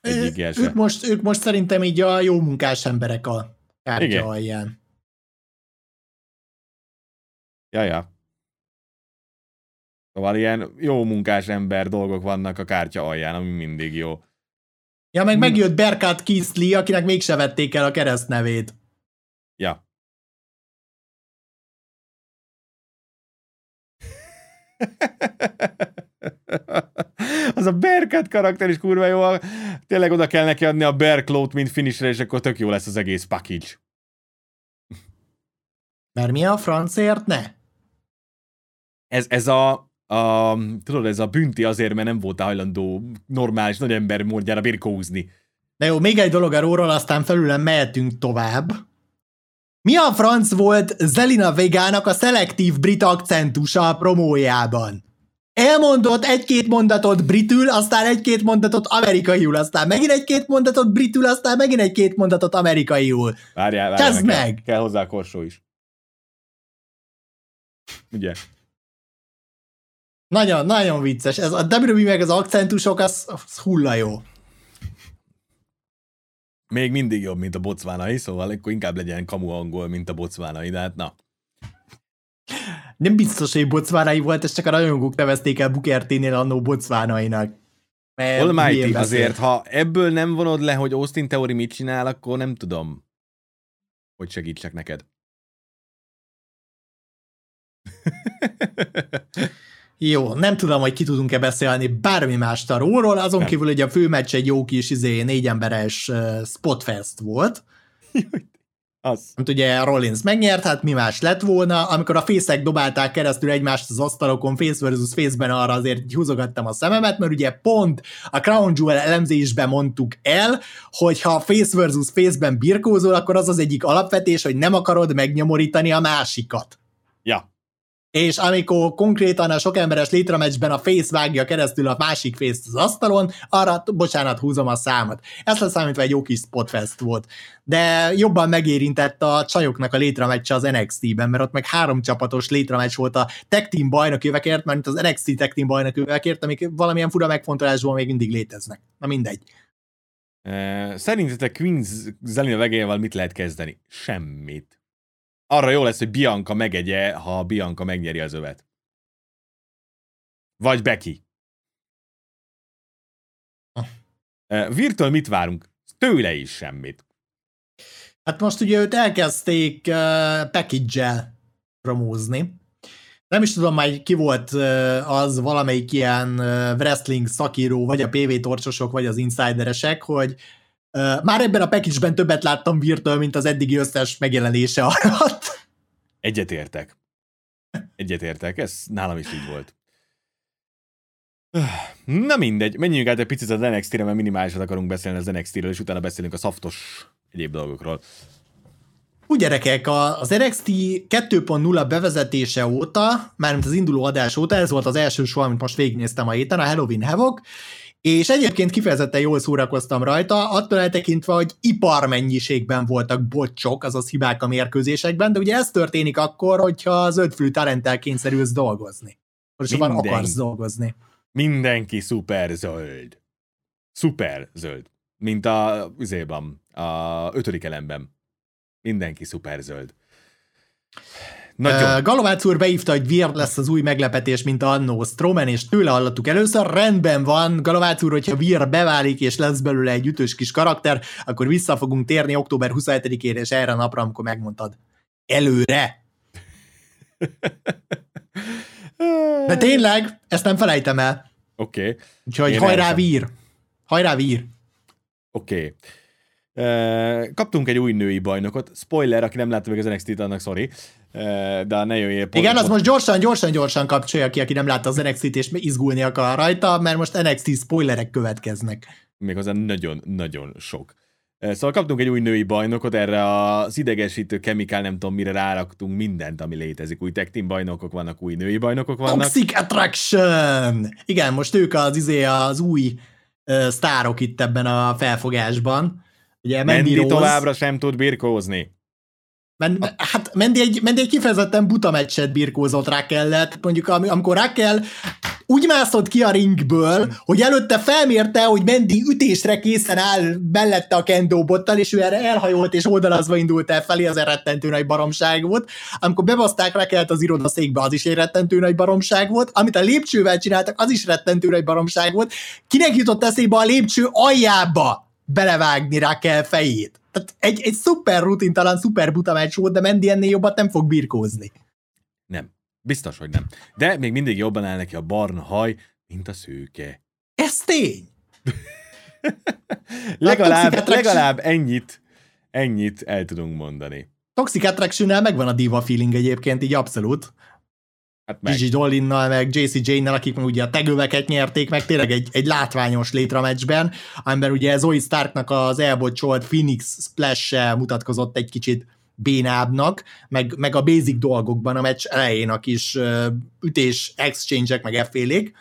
egyikkel sem. Ők most szerintem így a jó munkás emberek a kártya alján. Ja. Szóval ilyen jó munkás ember dolgok vannak a kártya alján, ami mindig jó. Ja, meg megjött Berkat Kisli, akinek mégse vették el a keresztnevét. Ja. Az a Bearcat karakter is kurva jó, tényleg oda kell neki adni a Bear Claw-t, mint finishre, és akkor tök jó lesz az egész package. Mert mi a francért ne? Ez a tudod, ez a bünti azért, mert nem volt hajlandó normális nagy ember módjára birkózni. De jó, még egy dolog a róról, aztán felülen mehetünk tovább. Mi a franc volt Zelina Vegának a szelektív brit akcentusa a promójában? Elmondott 1-2 mondatot britül, aztán 1-2 mondatot amerikaiul, aztán megint 1-2 mondatot britül, aztán megint 1-2 mondatot amerikaiul. Várjál, kezd meg! Kell hozzá a korsó is. Ugye? Nagyon, nagyon vicces. Ez a WWE meg az akcentusok, az hulla jó. Még mindig jobb, mint a bocvánai, szóval akkor inkább legyen kamu angol, mint a bocvánai, de hát na. Nem biztos, hogy bocvánai volt, ez csak a rajongók nevezték el Booker T-nél annó bocvánainak. Almighty azért, ha ebből nem vonod le, hogy Austin Theory mit csinál, akkor nem tudom, hogy segítsek neked. Jó, nem tudom, hogy ki tudunk-e beszélni bármi más taróról, azon nem. Kívül, hogy a főmeccs egy jó kis 4 emberes spotfest volt. Az. Hát ugye Rollins megnyert, hát mi más lett volna, amikor a fészek dobálták keresztül egymást az asztalokon, face versus face-ben arra azért húzogattam a szememet, mert ugye pont a Crown Jewel elemzésben mondtuk el, hogy ha face versus face-ben birkózol, akkor az egyik alapvetés, hogy nem akarod megnyomorítani a másikat. Ja. és amikor konkrétan a sok emberes létrameccsben a face vágja keresztül a másik face-t az asztalon, arra, bocsánat, húzom a számot. Ezt leszámítva egy jó kis spotfest volt. De jobban megérintett a csajoknak a létrameccse az NXT-ben, mert ott meg 3 csapatos létrameccs volt a Tag Team bajnokjövekért, mert az NXT Tag Team bajnokjövekért, amik valamilyen fura megfontolásból még mindig léteznek. Na mindegy. Szerintetek Queen Zelina Vegaiával mit lehet kezdeni? Semmit. Arra jó lesz, hogy Bianca megegye, ha Bianca megnyeri az övet. Vagy Becky. Virtől mit várunk? Tőle is semmit. Hát most ugye őt elkezdték package-el promózni. Nem is tudom már, ki volt az valamelyik ilyen wrestling szakíró, vagy a PV torcsosok, vagy az insideresek, hogy már ebben a package-ben többet láttam Virtől, mint az eddigi összes megjelenése alatt. Egyetértek. Egyetértek, ez nálam is így volt. Na mindegy, menjünk át egy picit az NXT-re, mert minimálisat akarunk beszélni az NXT-ről, és utána beszélünk a szaftos egyéb dolgokról. Úgy gyerekek, az NXT 2.0 bevezetése óta, mármint az induló adás óta, ez volt az első show, amit most végignéztem a héten, a Halloween Havoc, és egyébként kifejezetten jól szórakoztam rajta, attól eltekintve, hogy iparmennyiségben voltak bocsok, azaz hibák a mérkőzésekben, de ugye ez történik akkor, hogyha az ötfülű talenttel kényszerülsz dolgozni. Pontosabban akarsz dolgozni. Mindenki szuperzöld. Szuperzöld. Mint a üzében, a 5. elemben. Mindenki szuperzöld. Galovácz úr beívta, hogy Weird lesz az új meglepetés, mint annó Strowman, és tőle hallottuk először. Rendben van, Galovácz úr, hogyha Weird beválik, és lesz belőle egy ütős kis karakter, akkor vissza fogunk térni október 27-ére, és erre a napra, amikor megmondtad. Előre! De tényleg, ezt nem felejtem el. Oké. Úgyhogy hajrá Weird! Hajrá Weird! Oké. Kaptunk egy új női bajnokot. Spoiler, aki nem látta meg az NXT-t, annak sorry. De ne jöjjél. Igen, az most gyorsan kapcsolja ki, aki nem látta az NXT-t, és izgulni akar rajta, mert most NXT spoilerek következnek. Méghozzá nagyon-nagyon sok. Szóval kaptunk egy új női bajnokot, erre az idegesítő kemikál, nem tudom mire ráraktunk mindent, ami létezik. Új tag team bajnokok vannak, új női bajnokok vannak. Toxic Attraction! Igen, most ők az új sztárok itt ebben a felfogásban. Ugye, Mandy továbbra sem tud birkózni. Hát Mandy egy kifejezetten buta meccset birkózott Raquellel, mondjuk amikor Raquel úgy mászott ki a ringből, hogy előtte felmérte, hogy Mandy ütésre készen áll mellette a kendóbottal, és ő erre elhajolt és oldalazva indult el felé, az rettentő nagy baromság volt. Amikor bebaszták Raquelt az irodaszékbe, az is egy rettentő nagy baromság volt. Amit a lépcsővel csináltak, az is rettentő nagy baromság volt. Kinek jutott eszébe a lépcső aljába belevágni Raquel fejét? Tehát egy szuper rutintalan, szuper buta meccs volt, de Mandy ennél jobbat nem fog birkózni. Nem. Biztos, hogy nem. De még mindig jobban áll neki a barna haj, mint a szőke. Ez tény! legalább ennyit el tudunk mondani. Toxic Attraction-nel megvan a diva feeling egyébként, így abszolút. Hát meg. Gigi Dolin-nal, meg JC Jane-nel, akik ugye a tegöveket nyerték meg, tényleg egy látványos létramecsben, amiben ugye Zoe Starknak az elbocsolt Phoenix Splash-sel mutatkozott egy kicsit bénábbnak, meg a basic dolgokban a meccs elején a kis ütés, exchange-ek, meg effélék.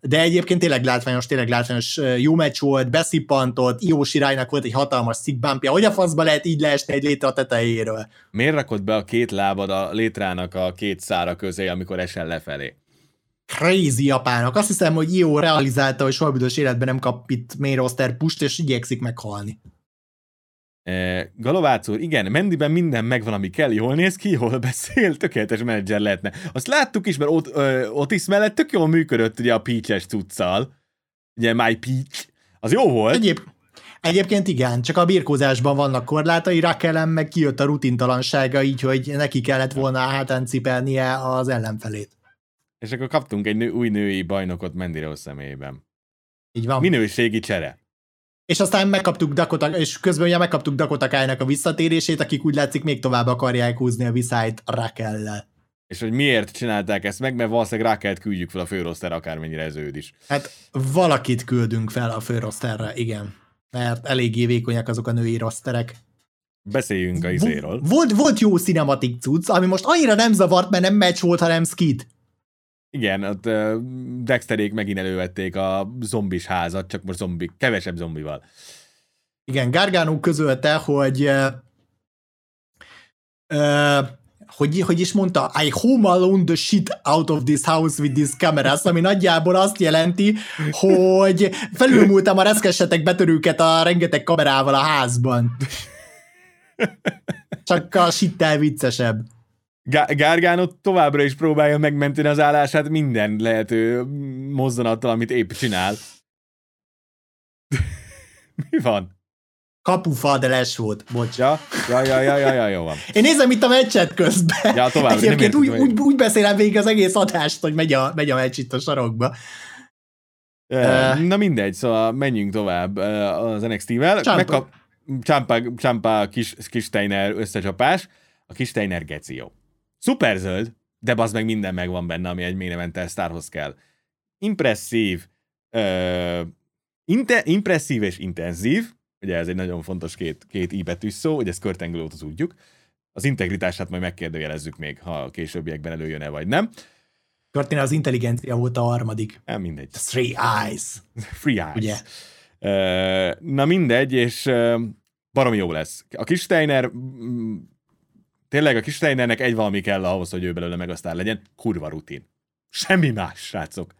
De egyébként tényleg látványos jó meccs volt, beszippantott, Io Shirai-nak volt egy hatalmas szikbámpja. Hogy a faszba lehet így leesni egy létre a tetejéről? Miért rakod be a 2 lábad a létrának a 2 szára közé, amikor esel lefelé? Crazy japának. Azt hiszem, hogy Io realizálta, hogy soha büdös életben nem kap itt main roster pusht, és igyekszik meghalni. Galovácz úr, igen, Mandyben minden megvan, ami kell, jól néz ki, jól beszél, tökéletes menedzser lehetne. Azt láttuk is, mert Otis mellett tök jól működött ugye a Peach-es cuccal. Ugye My Peach. Az jó volt. Egyébként igen, csak a birkózásban vannak korlátai, Raquel meg kijött a rutintalansága, így, hogy neki kellett volna hátán cipelnie az ellenfelét. És akkor kaptunk egy új női bajnokot Mandy személyében. Így van. Minőségi csere. És aztán megkaptuk Dakota Kai-nak a visszatérését, akik úgy látszik még tovább akarják húzni a viszályt Raquel-lel. És hogy miért csinálták ezt meg, mert valószínűleg Raquel-t küldjük fel a főroszterre, akármennyire ez őd is. Hát valakit küldünk fel a főroszterre, igen. Mert eléggé vékonyak azok a női roszterek. Beszéljünk a izéről. Volt jó cinematic cucc, ami most annyira nem zavart, mert nem meccs volt, hanem skit. Igen, ott Dexterék megint elővették a zombis házat, csak most kevesebb zombival. Igen, Gargano közölte, hogy hogy is mondta, I home alone the shit out of this house with these cameras, ami nagyjából azt jelenti, hogy felülmúltam a reszkessetek betörőket a rengeteg kamerával a házban. Csak a shittel viccesebb. Gargano továbbra is próbálja megmenteni az állását minden lehető mozzanattal, amit épp csinál. Mi van? Kapufa, de les volt, bocs. Ja, jó van. Én nézem itt a meccset közben. Ja, tovább. Egyébként úgy beszélem végig az egész adást, hogy megy a meccs itt a sarokba. Na mindegy, szóval menjünk tovább az NXT-vel. Ciampa kis Steiner összecsapás, a kis Steiner geció. Szuper zöld, de bazd meg minden megvan benne, ami egy main event-tel sztárhoz kell. Impresszív, impresszív és intenzív. Ugye ez egy nagyon fontos két i betűs szó, hogy ezt Kurt Angle-ot az útjuk. Az integritását majd megkérdőjelezzük még, ha a későbbiekben előjön-e vagy nem. Körtén az intelligencia volt a harmadik. Nem mindegy. The three eyes. Free eyes. Ugye? Na mindegy, és baromi jó lesz. A kis Steiner, tényleg a kis Steinernek egy valami kell ahhoz, hogy ő belőle megasztár legyen. Kurva rutin. Semmi más, srácok.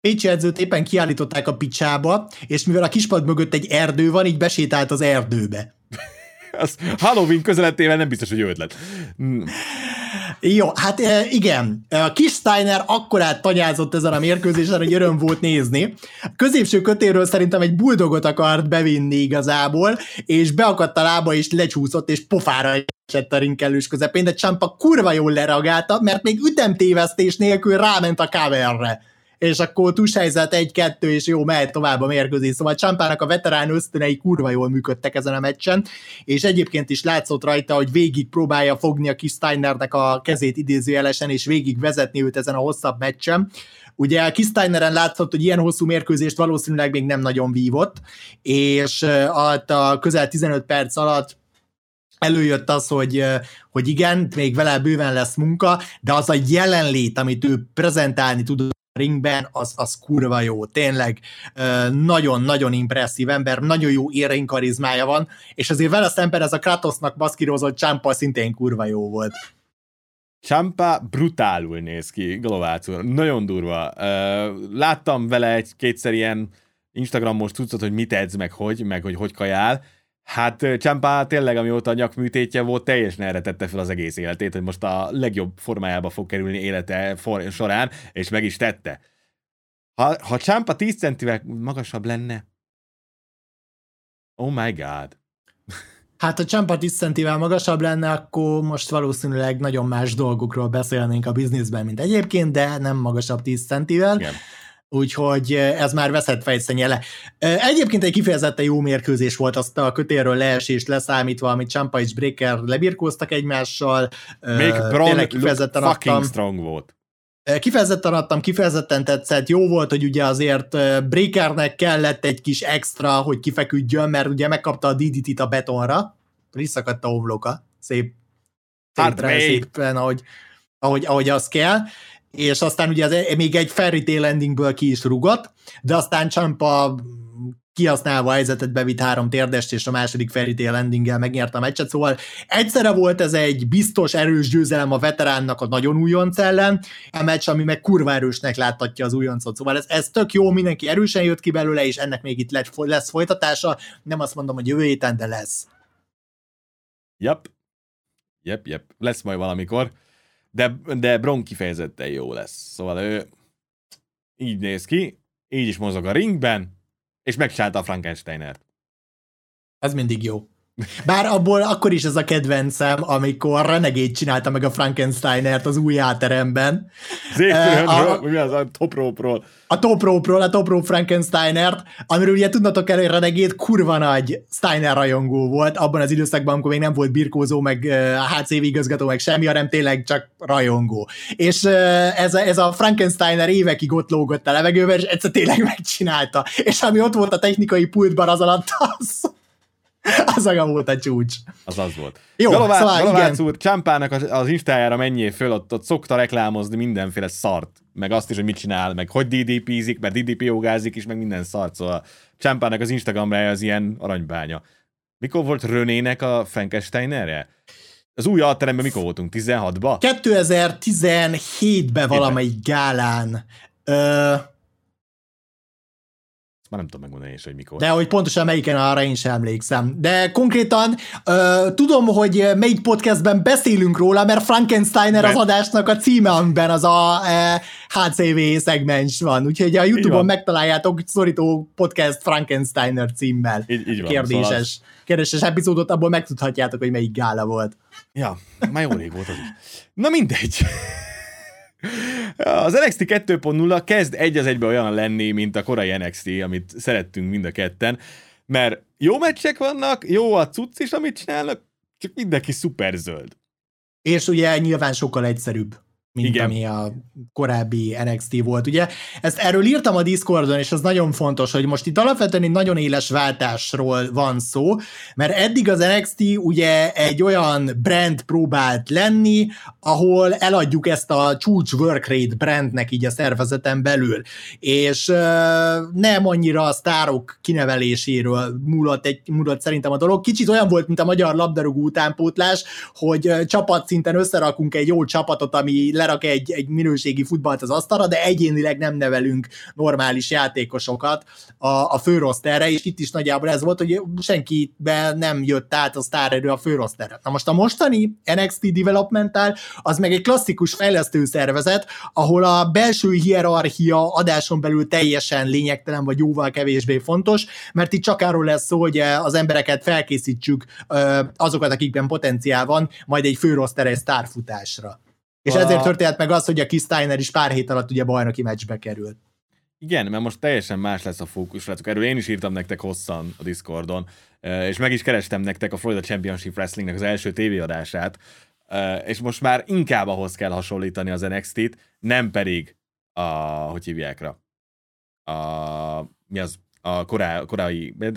Pécsi edzőt éppen kiállították a picsába, és mivel a kispad mögött egy erdő van, így besétált az erdőbe. Az Halloween közeletével nem biztos, hogy jó ötlet. Jó, hát igen. Kis Steiner akkorát tanyázott ezen a mérkőzésen, hogy öröm volt nézni. A középső kötéről szerintem egy bulldogot akart bevinni igazából, és beakadt a lába, és lecsúszott, és pofára esett a ring kellős közepén, de Ciampa kurva jól lereagálta, mert még ütemtévesztés nélkül ráment a coverre. És akkor tushelyzet 1-2, és jó, mehet tovább a mérkőzés. Szóval Ciampának a veterán ösztönei kurva jól működtek ezen a meccsen, és egyébként is látszott rajta, hogy végig próbálja fogni a kis Steinernek a kezét idézőjelesen, és végig vezetni őt ezen a hosszabb meccsen. Ugye a kis Steineren látszott, hogy ilyen hosszú mérkőzést valószínűleg még nem nagyon vívott, és a közel 15 perc alatt előjött az, hogy igen, még vele bőven lesz munka, de az a jelenlét, amit ő prezentálni tud ringben, az kurva jó, tényleg nagyon-nagyon impresszív ember, nagyon jó in-ring karizmája van, és azért vele szemben ez a Kratosnak maszkírozott Ciampa szintén kurva jó volt. Ciampa brutálul néz ki, Glovácul, nagyon durva. Láttam vele egy-kétszer ilyen Instagramos cuccot, hogy mit edz, meg hogy kajál. Hát Ciampa tényleg, amióta a nyakműtétje volt, teljesen erre tette fel az egész életét, hogy most a legjobb formájába fog kerülni élete során, és meg is tette. Ha Ciampa 10 centivel magasabb lenne, oh my god. Hát ha Ciampa 10 centivel magasabb lenne, akkor most valószínűleg nagyon más dolgokról beszélnénk a bizniszben, mint egyébként, de nem magasabb 10 centivel. Igen. Úgyhogy ez már veszett fejszennyele. Egyébként egy kifejezetten jó mérkőzés volt, azt a kötélről leesést leszámítva, amit Ciampa és Breaker lebirkóztak egymással. Még Braun fucking strong volt. Kifejezetten tetszett, jó volt, hogy ugye azért Breakernek kellett egy kis extra, hogy kifeküdjön, mert ugye megkapta a DDT-t a betonra, visszakadt a homloka, szépen, ahogy az kell, és aztán ugye még egy fairy tale endingből ki is rugott, de aztán Ciampa kihasználva a helyzetet bevitt 3 térdest, és a második fairy tale endinggel megnyerte a meccset, szóval egyszerre volt ez egy biztos erős győzelem a veteránnak a nagyon újonc ellen, a meccs, ami meg kurva erősnek láttatja az újoncot, szóval ez tök jó, mindenki erősen jött ki belőle, és ennek még itt lesz folytatása, nem azt mondom, hogy jövő héten, de lesz. Yep, lesz majd valamikor. De Braun kifejezetten jó lesz. Szóval ő így néz ki, így is mozog a ringben, és megcsálta a Frankensteinert. Ez mindig jó. Bár abból akkor is ez a kedvencem, amikor Renegade csinálta meg a Frankensteinert az új áteremben. A Top Rope Frankensteinert, amiről ugye tudnatok kell, hogy Renegade kurva nagy Steiner rajongó volt, abban az időszakban, amikor még nem volt birkózó, meg HCV igazgató, meg semmi, hanem tényleg csak rajongó. És ez a Frankensteiner évekig ott lógott a levegőben, és egyszer tényleg megcsinálta. És ami ott volt a technikai pultban az alatt, az Az aga volt a csúcs. Az volt. Jó, Galovác úr, Csampának az Instájára menjél föl, ott szokta reklámozni mindenféle szart, meg azt is, hogy mit csinál, meg hogy DDP-zik, mert DDP-ógázik is, meg minden szart. Szóval Csampának az Instagramra az ilyen aranybánya. Mikor volt Renének a Frankensteinerje? Az új alteremben mikor voltunk? 16-ba? 2017-ben valamelyik gálán. Már nem tudom megmondani is, hogy mikor. De hogy pontosan melyiken, arra én sem emlékszem. De konkrétan tudom, hogy melyik podcastben beszélünk róla, mert Frankensteiner az adásnak a címe, amiben az a HCV szegmens van. Úgyhogy a YouTube-on megtaláljátok szorító podcast Frankensteiner címmel. Így van. Kérdéses epizódot, abból megtudhatjátok, hogy melyik gála volt. Ja, már jó rég volt az is. Na mindegy. Az NXT 2.0 kezd egy az egybe olyan lenni, mint a korai NXT, amit szerettünk mind a ketten, mert jó meccsek vannak, jó a cucc is, amit csinálnak, csak mindenki szuperzöld. És ugye nyilván sokkal egyszerűbb, mint ami a korábbi NXT volt, ugye? Ezt erről írtam a Discordon, és az nagyon fontos, hogy most itt alapvetően egy nagyon éles váltásról van szó, mert eddig az NXT ugye egy olyan brand próbált lenni, ahol eladjuk ezt a csúcs work rate brandnek így a szervezeten belül, és nem annyira a sztárok kineveléséről múlott szerintem a dolog. Kicsit olyan volt, mint a magyar labdarúgó utánpótlás, hogy csapatszinten összerakunk egy jó csapatot, ami lerak egy minőségi futballt az asztalra, de egyénileg nem nevelünk normális játékosokat a főroszterre, és itt is nagyjából ez volt, hogy senkibe nem jött át a sztárerő a főroszterre. Na most a mostani NXT Developmental az meg egy klasszikus fejlesztő szervezet, ahol a belső hierarchia adáson belül teljesen lényegtelen, vagy jóval kevésbé fontos, mert itt csak arról lesz szó, hogy az embereket felkészítsük, azokat, akikben potenciál van, majd egy főroszterre, egy sztárfutásra. És ezért történt meg az, hogy a Keith Steiner is pár hét alatt ugye bajnoki meccsbe került. Igen, mert most teljesen más lesz a fókusz. Erről én is írtam nektek hosszan a Discordon, és meg is kerestem nektek a Florida Championship Wrestlingnek az első tévéadását, és most már inkább ahhoz kell hasonlítani az NXT-t, nem pedig a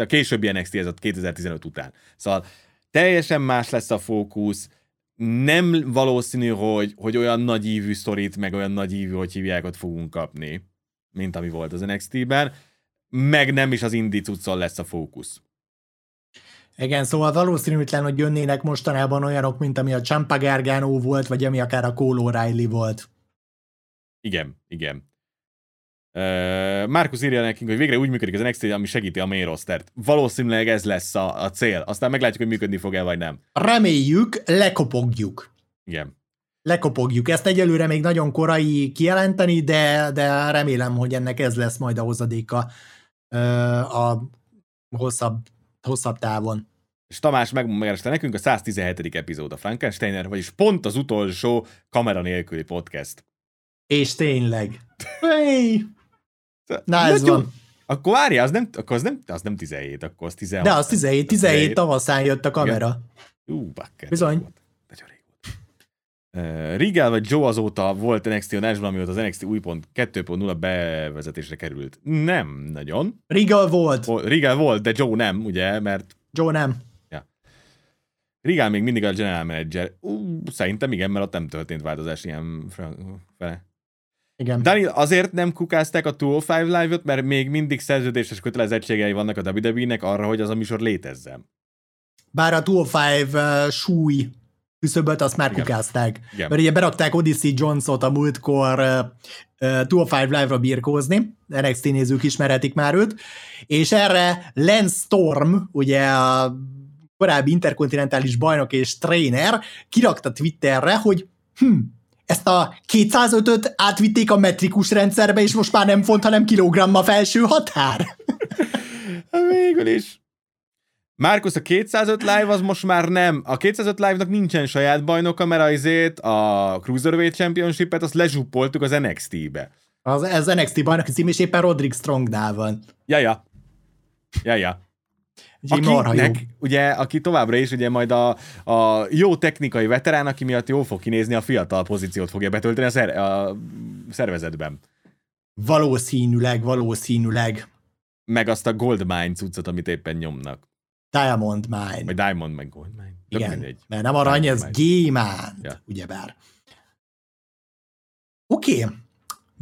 későbbi NXT, ez a 2015 után. Szóval teljesen más lesz a fókusz. Nem valószínű, hogy olyan nagy ívű sztorit, meg olyan nagy ívű, hogy hívjákat fogunk kapni, mint ami volt az NXT-ben, meg nem is az indie cuccon lesz a fókusz. Igen, szóval valószínűtlen, hogy jönnének mostanában olyanok, mint ami a Ciampa Gargano volt, vagy ami akár a Cole O'Reilly volt. Igen. Markus írja nekünk, hogy végre úgy működik az NXT, ami segíti a main rostert. Valószínűleg ez lesz a cél. Aztán meglátjuk, hogy működni fog-e, vagy nem. Reméljük, lekopogjuk. Igen. Lekopogjuk. Ezt egyelőre még nagyon korai kijelenteni, de remélem, hogy ennek ez lesz majd a hozadéka a hosszabb távon. És Tamás megkereste nekünk a 117. epizód a Frankensteiner, vagyis pont az utolsó kamera nélküli podcast. És tényleg. Hey. Na, ez van. Akkor várja, az nem 17, akkor az 16. De az 17 tavaszán jött a kamera. Bakker. Bizony. Nagyon rég volt. Regal vagy Joe azóta volt NXT adásban, amióta az NXT új 2.0 bevezetésre került. Nem nagyon. Regal volt, de Joe nem, ugye, mert... Joe nem. Ja. Regal még mindig a general manager. Szerintem igen, mert ott nem történt változás ilyen fele. Igen. Daniel, azért nem kukázták a 205 Live-ot, mert még mindig szerződéses kötelezettségei vannak a WWE-nek arra, hogy az a műsor létezzen. Bár a 205 súly küszöböt, azt már kukázták. Igen. Mert ugye berakták Odyssey Jones-ot a múltkor 205 Live-ra birkózni, NXT nézők ismerhetik már őt, és erre Lance Storm, ugye a korábbi interkontinentális bajnok és tréner, kirakta Twitterre, hogy ezt a 205-öt átvitték a metrikus rendszerbe, és most már nem font, hanem kilogramma felső határ. Végül is. Márkusz, a 205 Live az most már nem. A 205 Live-nak nincsen saját bajnoka, mert azért a Cruiserweight Championship-et azt lezsúppoltuk az NXT-be. Ez NXT bajnoki cím, és éppen Roderick Strongnál van. Ja. Akinek, ugye, aki továbbra is ugye majd a jó technikai veterán, aki miatt jó fog kinézni, a fiatal pozíciót fogja betölteni a szervezetben. Valószínűleg. Meg azt a Goldmine cuccot, amit éppen nyomnak. Diamond Mine. Vagy Diamond, meg Gold Mine. Igen, mert nem arany, ez gyémánt, ja. Ugyebár. Oké. Okay.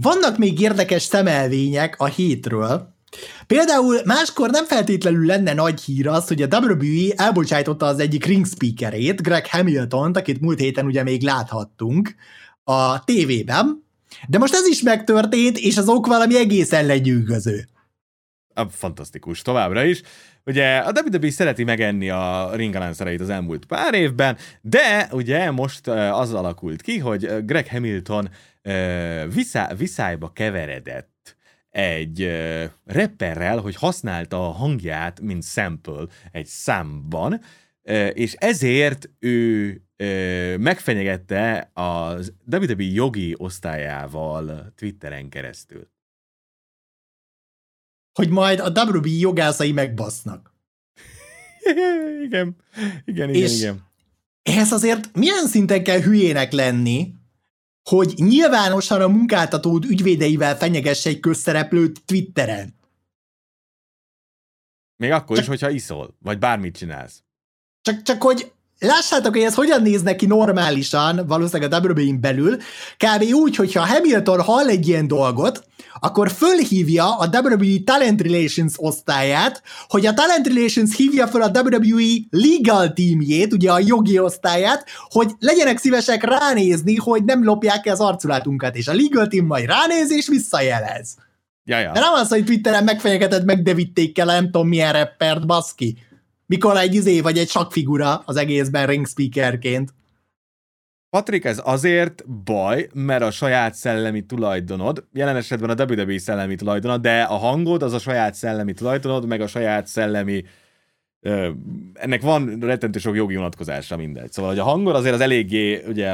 Vannak még érdekes szemelvények a hétről. Például máskor nem feltétlenül lenne nagy hír az, hogy a WWE elbocsájtotta az egyik ring speakerét, Greg Hamiltont, akit múlt héten ugye még láthattunk a tévében, de most ez is megtörtént, és az ok valami egészen lenyűgöző. Fantasztikus továbbra is. Ugye a WWE szereti megenni a ring announcereit az elmúlt pár évben, de ugye most az alakult ki, hogy Greg Hamilton viszályba keveredett egy rapperrel, hogy használta a hangját, mint sample egy számban, és ezért ő megfenyegette az WWE jogi osztályával Twitteren keresztül. Hogy majd a WWE jogászai megbasznak. Igen. Ehhez azért milyen szinten kell hülyének lenni, hogy nyilvánosan a munkáltatód ügyvédeivel fenyegesse egy közszereplőt Twitteren. Még akkor csak, is, hogyha iszol, vagy bármit csinálsz. Csak hogy lássátok, hogy ez hogyan néz neki normálisan, valószínűleg a WWE-n belül, kb. Úgy, hogyha Hamilton hall egy ilyen dolgot, akkor fölhívja a WWE Talent Relations osztályát, hogy a Talent Relations hívja föl a WWE Legal Teamjét, ugye a jogi osztályát, hogy legyenek szívesek ránézni, hogy nem lopják ki az arculatunkat, és a Legal Team majd ránéz és visszajelez. Jaja. De nem az, hogy Twitteren megfenyegeted, megdevitték el, nem tudom milyen rappert, baszki. Mikor egy vagy egy sakfigura az egészben ringspeakerként. Patrik, ez azért baj, mert a saját szellemi tulajdonod, jelen esetben a WWE szellemi tulajdonod, de a hangod az a saját szellemi tulajdonod, meg a saját szellemi... ennek van rettentő sok jogi vonatkozása, mindegy. Szóval, hogy a hangod azért az eléggé, ugye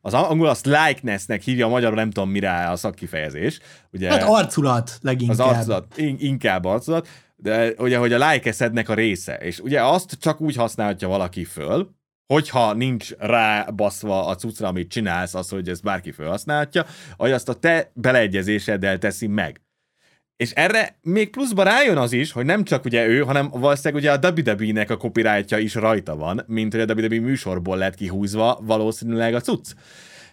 az angol azt likeness-nek hívja, a magyarul nem tudom mire a szakkifejezés. Ugye, hát arculat leginkább. Az arculat, inkább arculat. De ugye, hogy a like-eszednek a része, és ugye azt csak úgy használhatja valaki föl, hogyha nincs rábaszva a cuccra, amit csinálsz, az, hogy ezt bárki fölhasználhatja, hogy azt a te beleegyezéseddel teszi meg. És erre még pluszban rájön az is, hogy nem csak ugye ő, hanem valószínűleg ugye a WWE-nek a copyrightja is rajta van, mint hogy a WWE műsorból lett kihúzva valószínűleg a cucc.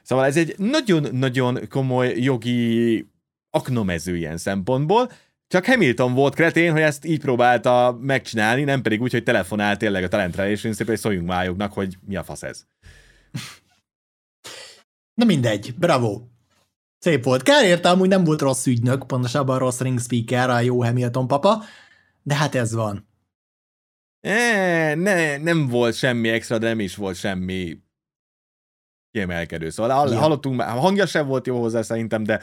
Szóval ez egy nagyon-nagyon komoly jogi aknamező ilyen szempontból. Csak Hamilton volt kretén, hogy ezt így próbálta megcsinálni, nem pedig úgy, hogy telefonál tényleg a talentre, és én szépen szóljunk májognak, hogy mi a fasz ez. Na mindegy, bravo. Szép volt. Kár érte, amúgy nem volt rossz ügynök, pontosabban rossz ring speaker, a jó Hamilton papa, de hát ez van. Nem volt semmi extra, de nem is volt semmi kiemelkedő. Szóval hallottunk már, hangja sem volt jó hozzá szerintem, de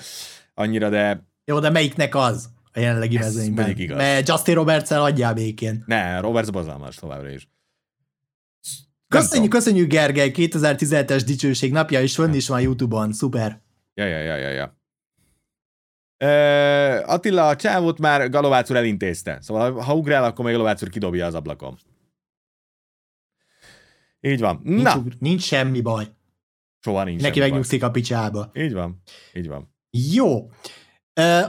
annyira, de... Jó, de melyiknek az? A jelenlegi mezőnyben. Mert Justin Roberts-el adjál békén. Ne, Roberts borzalmas továbbra is. Köszönjük Gergely, 2017-es dicsőség napja, és fönn is van YouTube-on, szuper. Ja. Attila, a csávót már Galovácz úr elintézte. Szóval ha ugrál, akkor még Galovácz úr kidobja az ablakon. Így van. Nincs semmi baj. Soha nincs neki megnyugszik a picsába. Így van. Jó.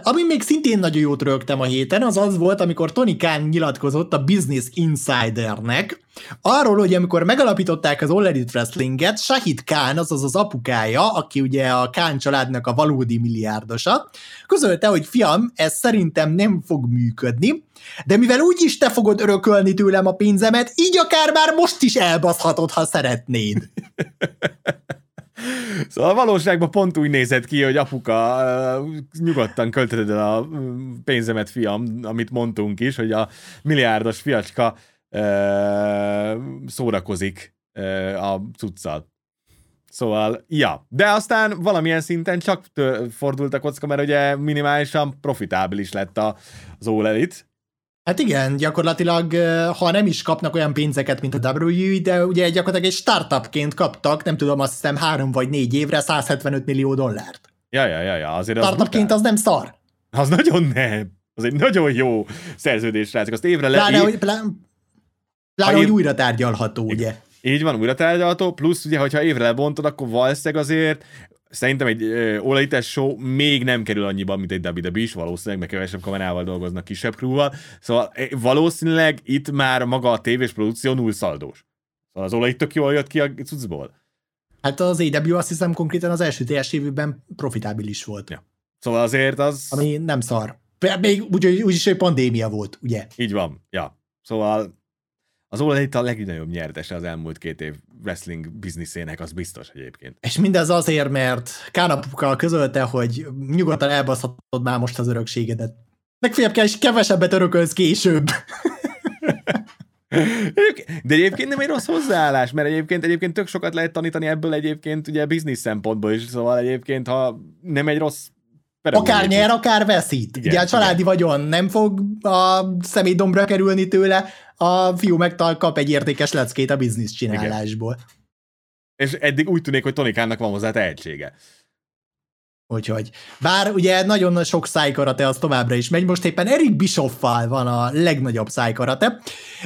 Ami még szintén nagyon jót rögtem a héten, az volt, amikor Tony Khan nyilatkozott a Business Insidernek arról, hogy amikor megalapították az All Elite Wrestlinget, Shahid Khan, azaz az apukája, aki ugye a Khan családnak a valódi milliárdosa, közölte, hogy fiam, ez szerintem nem fog működni, de mivel úgyis te fogod örökölni tőlem a pénzemet, így akár már most is elbaszhatod, ha szeretnéd. Szóval a valóságban pont úgy nézett ki, hogy apuka, nyugodtan költöd el a pénzemet, fiam, amit mondtunk is, hogy a milliárdos fiacska szórakozik a cuccal. Szóval, ja. De aztán valamilyen szinten csak fordult a kocka, mert ugye minimálisan profitábilis lett az All Elite. Hát igen, gyakorlatilag, ha nem is kapnak olyan pénzeket, mint a WWE, de ugye gyakorlatilag egy startupként kaptak, nem tudom, azt hiszem 3 vagy 4 évre $175 millió. Ja, azért startupként az nem szar. Az nagyon nem. Az egy nagyon jó szerződés, látszik. Azt évre hogy újra tárgyalható, ugye? Így van, újra tárgyalható, plusz ugye, hogyha évre lebontod, akkor valószínűleg azért Szerintem egy All Elite show még nem kerül annyiban, mint egy WWE is, valószínűleg, mert kevesebb kamerával dolgoznak, kisebb crewval. Szóval valószínűleg itt már maga a tévés produkció null szaldós. Szóval az All Elite tök jól jött ki a cuccból. Hát az AEW azt hiszem konkrétan az első teljes évben profitábilis volt. Ja. Szóval azért az... Ami nem szar. Még úgyis, hogy pandémia volt, ugye? Így van, ja. Szóval az All Elite a legnagyobb nyertese az elmúlt két év wrestling bizniszének, az biztos egyébként. És mindez azért, mert Kán apuka közölte, hogy nyugodtan elbaszhatod már most az örökségedet. Legfeljebb kell, és kevesebbet örökölsz később. De egyébként nem egy rossz hozzáállás, mert egyébként tök sokat lehet tanítani ebből egyébként ugye biznisz szempontból is, szóval egyébként ha nem egy rossz pereből, akár nyer, akár veszít. Igen, ugye a családi vagyon nem fog a személydombra kerülni tőle, a fiú megtal kap egy értékes leckét a biznisz csinálásból. Igen. És eddig úgy tűnik, hogy Tony Khannak van hozzá tehetsége. Úgyhogy. Bár ugye nagyon sok szájkarate az továbbra is megy, most éppen Eric Bischoff-val van a legnagyobb szájkarate.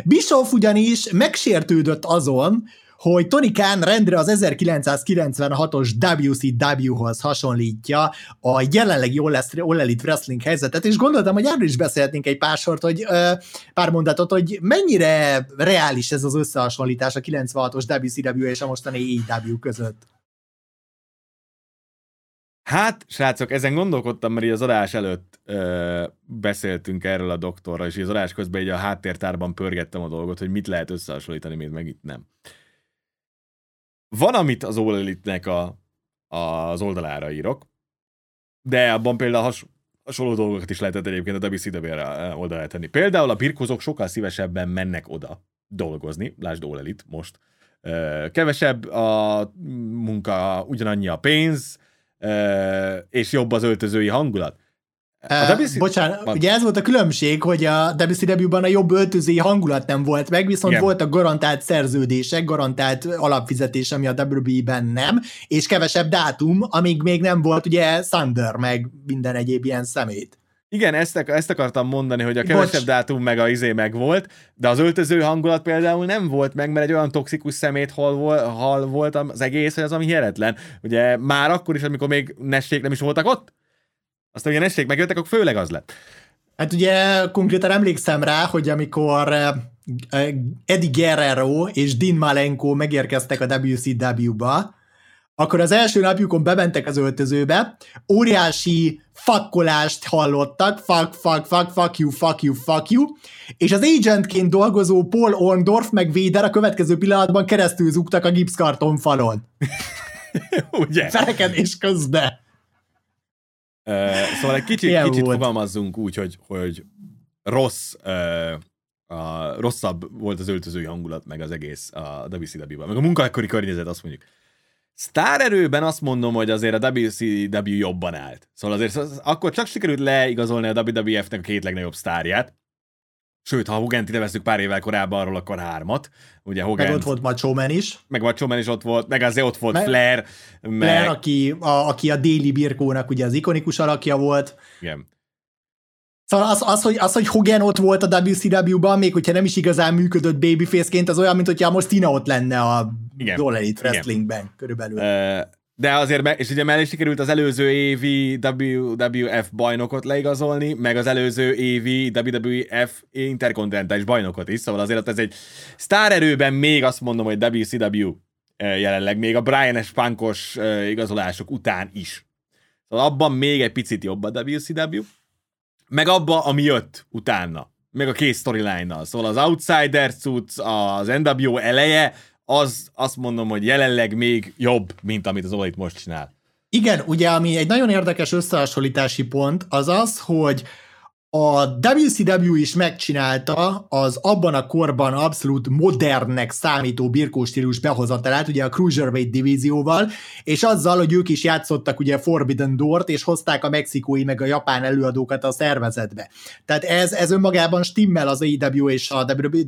Bischoff ugyanis megsértődött azon, hogy Tony Khan rendre az 1996-os WCW-hoz hasonlítja a jelenlegi All Elite Wrestling helyzetet, és gondoltam, hogy erről is beszélhetnénk egy pár mondatot, hogy mennyire reális ez az összehasonlítás a 96-os WCW és a mostani AEW között. Hát, srácok, ezen gondolkodtam, mert így az adás előtt beszéltünk erről a doktorral, és így az adás közben így a háttértárban pörgettem a dolgot, hogy mit lehet összehasonlítani, még meg itt nem. Van, amit az All Elite-nek az oldalára írok, de abban például hasonló dolgokat is lehetett egyébként a WCW-re oldalára tenni. Például a birkózók sokkal szívesebben mennek oda dolgozni, lásd All Elite most. Kevesebb a munka, ugyanannyi a pénz, és jobb az öltözői hangulat. Ugye ez volt a különbség, hogy a WCW-ban a jobb öltözői hangulat nem volt meg, viszont igen, voltak garantált szerződések, garantált alapfizetés, ami a WWE-ben nem, és kevesebb dátum, amíg még nem volt ugye Thunder, meg minden egyéb ilyen szemét. Igen, ezt akartam mondani, hogy a kevesebb dátum meg a meg volt, de az öltöző hangulat például nem volt meg, mert egy olyan toxikus szemét hal volt az egész, hogy az, ami hihetetlen. Ugye már akkor is, amikor még nessék nem is voltak ott, aztán ugye nessék megjöttek, akkor főleg az lett. Hát ugye konkrétan emlékszem rá, hogy amikor Eddie Guerrero és Dean Malenko megérkeztek a WCW-ba, akkor az első napjukon bementek az öltözőbe, óriási fakkolást hallottak, fuck you, és az agentként dolgozó Paul Orndorff meg Vader a következő pillanatban keresztül zúgtak a gipszkarton falon. Ugye? Verekedés közben. Szóval egy kicsit fogalmazzunk úgy, hogy rosszabb volt az öltözői hangulat, meg az egész a WCW-ban, meg a munkakori környezet, azt mondjuk. Sztárerőben azt mondom, hogy azért a WCW jobban állt. Szóval azért akkor csak sikerült leigazolni a WWF-nek a két legnagyobb sztárját. Sőt, ha Hogant ide veszük pár évvel korábban, arról akkor hármat. Ugye Hogant, meg ott volt Macho Man is. Ott volt, meg azért ott volt Flair. Flair, aki a déli birkónak ugye az ikonikus alakja volt. Igen. Szóval az, hogy Hogan ott volt a WCW-ban, még hogyha nem is igazán működött babyface-ként, az olyan, mint hogyha most Tina ott lenne a All Elite Wrestlingben, körülbelül. De azért, és ugye mellé sikerült az előző évi WWF bajnokot leigazolni, meg az előző évi WWF interkontinentális bajnokot is, szóval azért ez egy sztárerőben még azt mondom, hogy WCW jelenleg, még a Brian Punkos igazolások után is. Szóval abban még egy picit jobb a WCW, meg abba, ami jött utána, meg a két storyline-nal. Szóval az Outsider cucc, az NWO eleje, az azt mondom, hogy jelenleg még jobb, mint amit az All Elite most csinál. Igen, ugye, ami egy nagyon érdekes összehasonlítási pont, az az, hogy a WCW is megcsinálta az abban a korban abszolút modernnek számító birkóstílus behozatalát, ugye a Cruiserweight divízióval, és azzal, hogy ők is játszottak ugye Forbidden Door-t, és hozták a mexikói meg a japán előadókat a szervezetbe. Tehát ez önmagában stimmel az AEW és a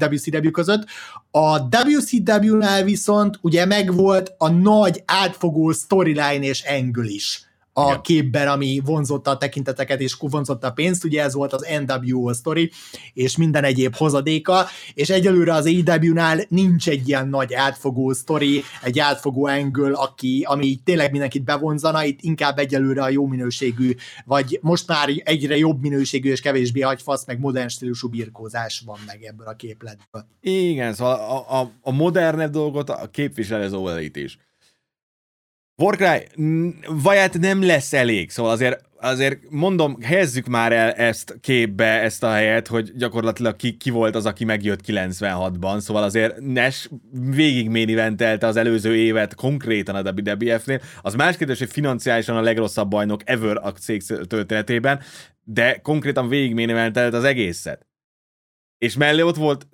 WCW között. A WCW-nál viszont ugye megvolt a nagy átfogó storyline és angle is, a igen. képben, ami vonzotta a tekinteteket és vonzotta a pénzt, ugye ez volt az NWO sztori, és minden egyéb hozadéka, és egyelőre az AEW-nál nincs egy ilyen nagy átfogó sztori, egy átfogó angle, ami tényleg mindenkit bevonzana, itt inkább egyelőre a jó minőségű, vagy most már egyre jobb minőségű és kevésbé agyfasz, meg modern stílusú birkózás van meg ebből a képletből. Igen, szóval a modernebb dolgot a képvisel ez is. Warcry, vaját nem lesz elég, szóval azért mondom, helyezzük már el ezt képbe, ezt a helyet, hogy gyakorlatilag ki volt az, aki megjött 96-ban, szóval azért Nash végig main eventelte az előző évet konkrétan a WWF-nél, az más kérdés, hogy financiálisan a legrosszabb bajnok ever a cég történetében, de konkrétan végig main eventelte az egészet. És mellé ott volt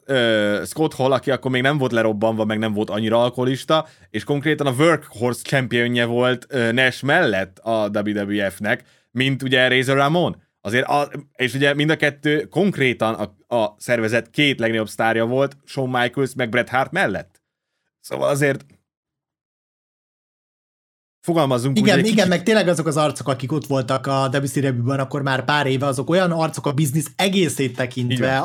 Scott Hall, aki akkor még nem volt lerobbanva, meg nem volt annyira alkoholista, és konkrétan a workhorse championje volt Nash mellett a WWF-nek, mint ugye Razor Ramon. Azért és ugye mind a kettő konkrétan a szervezet két legnagyobb sztárja volt, Shawn Michaels meg Bret Hart mellett. Szóval azért... fogalmazzunk. Igen, úgy, igen, meg tényleg azok az arcok, akik ott voltak a WCW-ben akkor már pár éve, azok olyan arcok a biznisz egészét tekintve,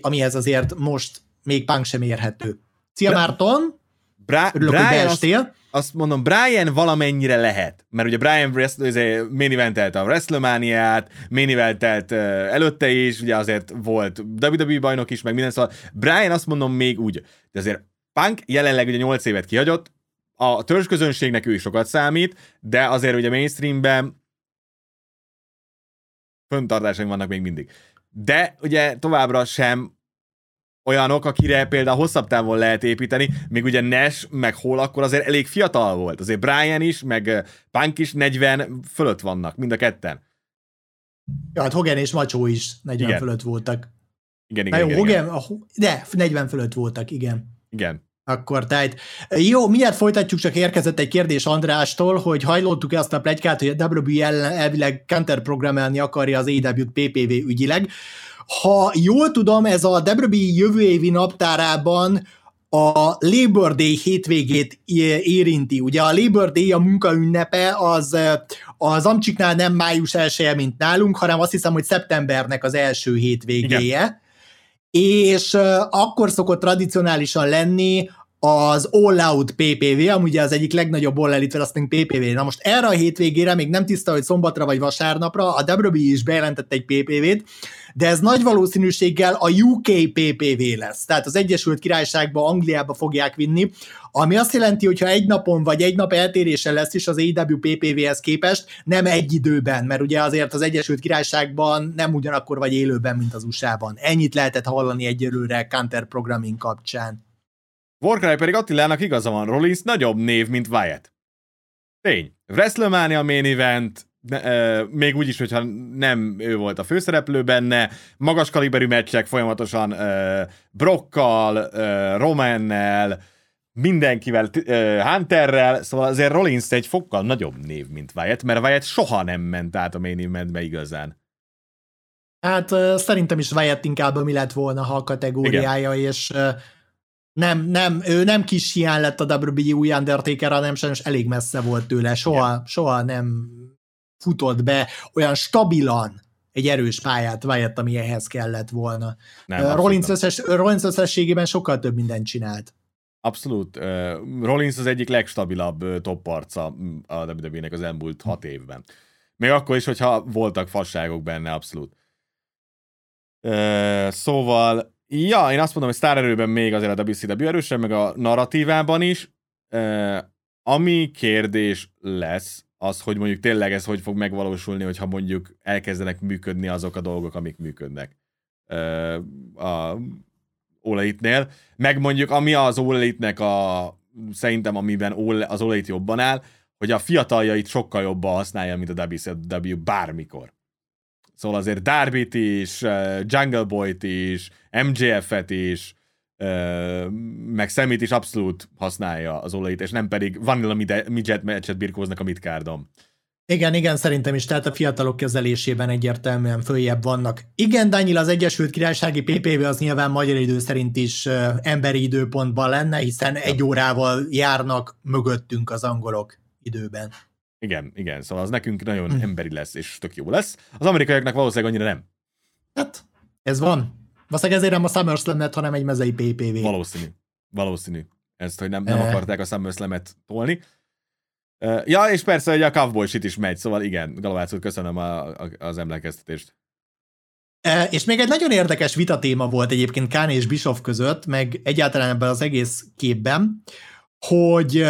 amihez azért most még pánk sem érhető. Szia Márton! Örülök, hogy beestél. Azt mondom, Brian valamennyire lehet, mert ugye Brian main eventelt a WrestleMania-t, main eventelt előtte is, ugye azért volt WWE bajnok is, meg minden, szóval Brian azt mondom még úgy, de azért Punk jelenleg ugye 8 évet kihagyott, a törzsközönségnek ő sokat számít, de azért ugye mainstreamben fönntartásaink vannak még mindig. De ugye továbbra sem olyanok, akire például hosszabb távon lehet építeni, még ugye Nash, meg Hall akkor azért elég fiatal volt. Azért Brian is, meg Punk is 40 fölött vannak, mind a ketten. Ja, hát Hogan és Macho is 40 igen. fölött voltak. Igen. De 40 fölött voltak, igen. Igen. Akkor tehát, jó, mindjárt folytatjuk, csak érkezett egy kérdés Andrástól, hogy hajlottuk-e azt a pletykát, hogy a WWE elvileg counterprogramelni akarja az AEW-t PPV ügyileg. Ha jól tudom, ez a WWE jövő évi naptárában a Labor Day hétvégét érinti. Ugye a Labor Day, a munkaünnepe, az Amcsiknál nem május 1-e, mint nálunk, hanem azt hiszem, hogy szeptembernek az első hétvégéje. Igen. És akkor szokott tradicionálisan lenni az All Out PPV, ami ugye az egyik legnagyobb All Elite Wrestling PPV. Na most erre a hétvégére még nem tiszta, hogy szombatra vagy vasárnapra, a WWE is bejelentett egy PPV-t, de ez nagy valószínűséggel a UK PPV lesz. Tehát az Egyesült Királyságba, Angliába fogják vinni, ami azt jelenti, hogyha egy napon vagy egy nap eltérése lesz is az AEW PPV-hez képest, nem egy időben, mert ugye azért az Egyesült Királyságban nem ugyanakkor vagy élőben, mint az USA-ban. Ennyit lehetett hallani egyelőre counterprogramming kapcsán. Warcry pedig Attilának igaza van, Rollins nagyobb név, mint Wyatt. Tény. WrestleMania main event, még úgyis, hogyha nem ő volt a főszereplő benne, magas kaliberű meccsek folyamatosan Brockkal, Romannel, mindenkivel, Hunterrel, szóval azért Rollins egy fokkal nagyobb név, mint Wyatt, mert Wyatt soha nem ment át a main eventbe igazán. Hát szerintem is Wyatt inkább mi lett volna, ha a kategóriája, igen. És... Nem, ő nem kis hiány lett a WWE új Undertaker, hanem sajnos elég messze volt tőle, soha nem futott be olyan stabilan egy erős pályát Wyatt, ami ehhez kellett volna. Rollins összességében sokkal több mindent csinált. Abszolút. Rollins az egyik legstabilabb top arca a WWE-nek az elmúlt 6 évben. Még akkor is, hogyha voltak fasságok benne, abszolút. Szóval ja, én azt mondom, hogy sztárerőben még azért a WCW erősen, meg a narratívában is. Ami kérdés lesz, az, hogy mondjuk tényleg ez hogy fog megvalósulni, hogyha mondjuk elkezdenek működni azok a dolgok, amik működnek a All Elite-nél. Meg mondjuk, ami az All Elite-nek szerintem, amiben az All Elite jobban áll, hogy a fiataljait sokkal jobban használja, mint a WCW bármikor. Szóval azért Darbyt is, Jungle Boyt is, MJF-et is, meg Samit is abszolút használja az All Elite, és nem pedig Vanilla Midget meccset birkóznak a midcardon. Igen, szerintem is, tehát a fiatalok kezelésében egyértelműen följebb vannak. Igen, Daniel, az Egyesült Királysági PPV az nyilván magyar idő szerint is emberi időpontban lenne, hiszen 1 órával járnak mögöttünk az angolok időben. Igen, szóval az nekünk nagyon emberi lesz, és tök jó lesz. Az amerikaiaknak valószínűleg annyira nem. Hát, ez van. Aztán ezért nem a SummerSlam-et, hanem egy mezei PPV. Valószínű. Ezt, hogy nem akarták a SummerSlam-et tolni. Ja, és persze, hogy a Cowboy shit is megy, szóval igen, Galovác úr, köszönöm az emlékeztetést. És még egy nagyon érdekes vitatéma volt egyébként Khan és Bischoff között, meg egyáltalán ebben az egész képben, hogy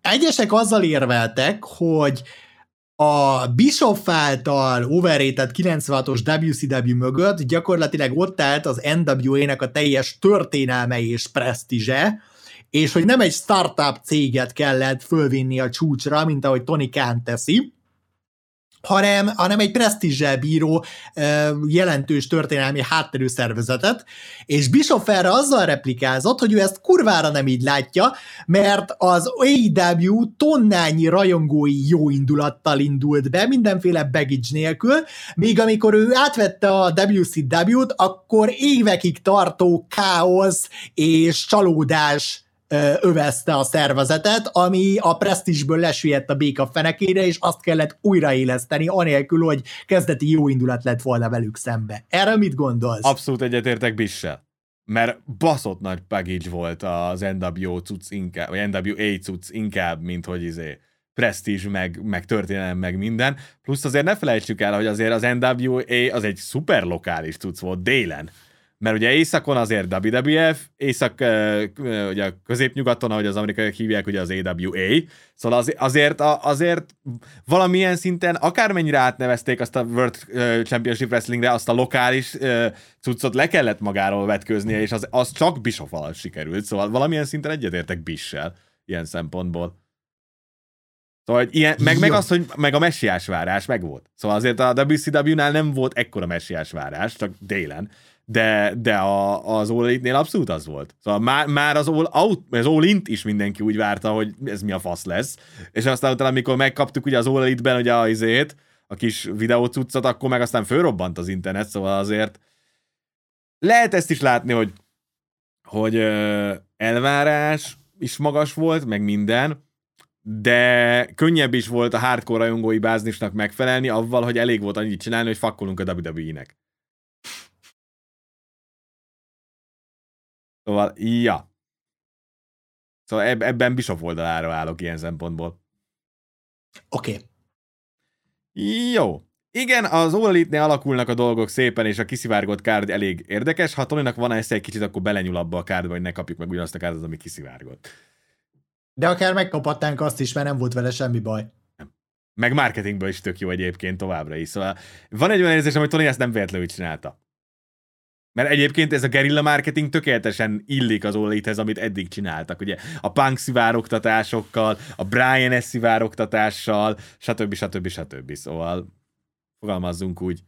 egyesek azzal érveltek, hogy a Bischoff által overrated 96-os WCW mögött gyakorlatilag ott állt az NWA-nek a teljes történelme és presztízse, és hogy nem egy startup céget kellett fölvinni a csúcsra, mint ahogy Tony Khan teszi, hanem egy presztízsel bíró jelentős történelmi hátterű szervezetet, és Bischoff erre azzal replikázott, hogy ő ezt kurvára nem így látja, mert az AEW tonnányi rajongói jó indulattal indult be, mindenféle baggage nélkül, míg amikor ő átvette a WCW-t, akkor évekig tartó káosz és csalódás övezte a szervezetet, ami a presztízsből lesüllyedt a béka fenekére, és azt kellett újraéleszteni, anélkül, hogy kezdeti jó indulat lett volna velük szembe. Erre mit gondolsz? Abszolút egyetértek Bissel. Mert baszott nagy package volt az NWA cucc inkább, vagy NWA cucc inkább, mint hogy presztízs, meg történelem, meg minden. Plusz azért ne felejtsük el, hogy azért az NWA az egy szuper lokális cucc volt délen. Mert ugye északon azért WWF, ugye a középnyugaton, ahogy az amerikaiak hívják, ugye az AWA, szóval azért valamilyen szinten, akármennyire átnevezték azt a World Championship Wrestlingre, azt a lokális cuccot le kellett magáról vetköznie, és az csak Bischoff alatt sikerült, szóval valamilyen szinten egyetértek Bissel ilyen szempontból. Szóval, meg az, hogy meg a messiás várás megvolt. Szóval azért a WCW-nál nem volt ekkora messiás várás, csak délen. De az All Elite-nél abszolút az volt. Szóval már az All Int is mindenki úgy várta, hogy ez mi a fasz lesz. És aztán utána, amikor megkaptuk ugye az All Elite-ben ugye a kis videócuccot, akkor meg aztán fölrobbant az internet, szóval azért lehet ezt is látni, hogy elvárás is magas volt, meg minden, de könnyebb is volt a hardcore rajongói báznisnak megfelelni, avval, hogy elég volt annyit csinálni, hogy fakkolunk a WWE-nek. Szóval, ja. Szóval ebben Bischoff oldalára állok ilyen szempontból. Oké. Jó. Igen, az All Elite-nél alakulnak a dolgok szépen, és a kiszivárgott kárd elég érdekes. Ha Tonynak van esze egy kicsit, akkor belenyúl abba a kárdba, hogy ne kapjuk meg ugyanazt a kárdot, ami kiszivárgott. De akár megkaphatnánk azt is, mert nem volt vele semmi baj. Nem. Meg marketingből is tök jó egyébként továbbra is. Szóval van egy olyan érzésem, hogy Tony ezt nem véletlenül csinálta. Mert egyébként ez a gerilla marketing tökéletesen illik az All Elite-hez, amit eddig csináltak. Ugye a Punk szivárogtatásokkal, a Brian S. szivárogtatással, stb. Szóval fogalmazzunk úgy.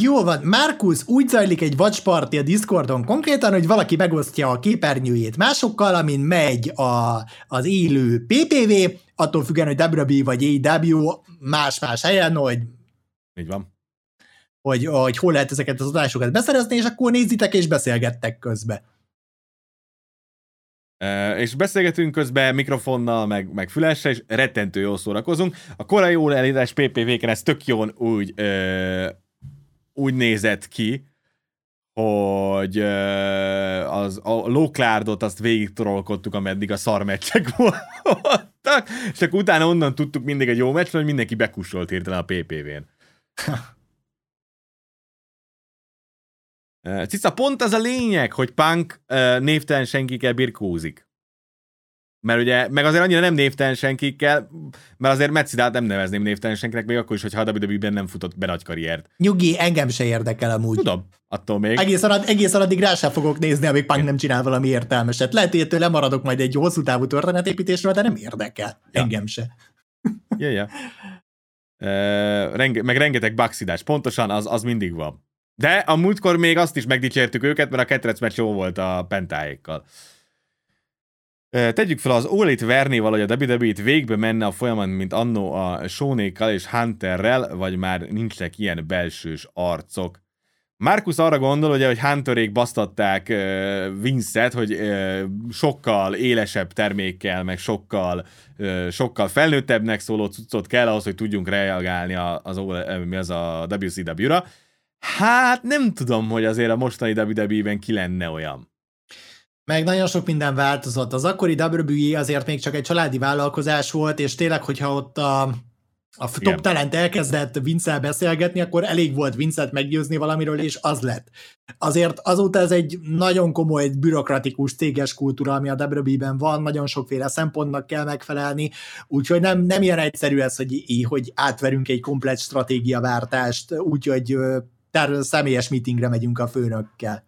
Jó van, Markus, úgy zajlik egy watchparty a Discordon konkrétan, hogy valaki megosztja a képernyőjét másokkal, amin megy az élő PPV, attól függően, hogy WWE vagy AEW más-más helyen, hogy... Így van. Hogy hol lehet ezeket az adásokat beszerezni, és akkor nézitek és beszélgettek közbe. És beszélgetünk közben mikrofonnal, meg fülessel, és rettentő jól szórakozunk. A korai All Elite-es PPV-ken ez tök jól úgy nézett ki, hogy a lóklárdot azt végig trollkodtuk, ameddig a szarmeccsek voltak, és akkor utána onnan tudtuk mindig egy jó meccsről, hogy mindenki bekussolt hirtelen a PPV-n. Cica, pont az a lényeg, hogy Punk névtelen senkikkel birkózik. Mert ugye, meg azért annyira nem névtelen senkikkel, mert azért Metszidát nem nevezném névtelen senkinek, még akkor is, hogyha a WWE-ben nem futott be nagy karriert. Nyugi, engem se érdekel amúgy. Tudom, attól még. Egészen addig rá sem fogok nézni, amíg Punk nem csinál valami értelmeset. Lehet, hogy ettől lemaradok majd egy hosszú távú történetépítésről, de nem érdekel. Ja. Engem se. Ja. Meg rengeteg baxidás. Pontosan, az mindig van. De a múltkor még azt is megdicsértük őket, mert a ketrec meccs jó volt a pentáékkal. Tegyük fel, az All Elite verni valahogy a WWE-t végbe menne a folyamat, mint annó a Shawnékkal és Hunterrel, vagy már nincsnek ilyen belsős arcok. Marcus arra gondol, ugye, hogy Hunterék basztatták Vince-et, hogy sokkal élesebb termékkel, meg sokkal felnőttebbnek szóló cuccot kell ahhoz, hogy tudjunk reagálni az a WCW-ra. Hát nem tudom, hogy azért a mostani WWE-ben ki lenne olyan. Meg nagyon sok minden változott. Az akkori WWE azért még csak egy családi vállalkozás volt, és tényleg, hogyha ott a top talent elkezdett Vince-el beszélgetni, akkor elég volt Vince-et meggyőzni valamiről, és az lett. Azért azóta ez egy nagyon komoly, bürokratikus céges kultúra, ami a WWE-ben van, nagyon sokféle szempontnak kell megfelelni, úgyhogy nem ilyen egyszerű ez, hogy átverünk egy komplet stratégiaváltást, úgyhogy személyes meetingre megyünk a főnökkel.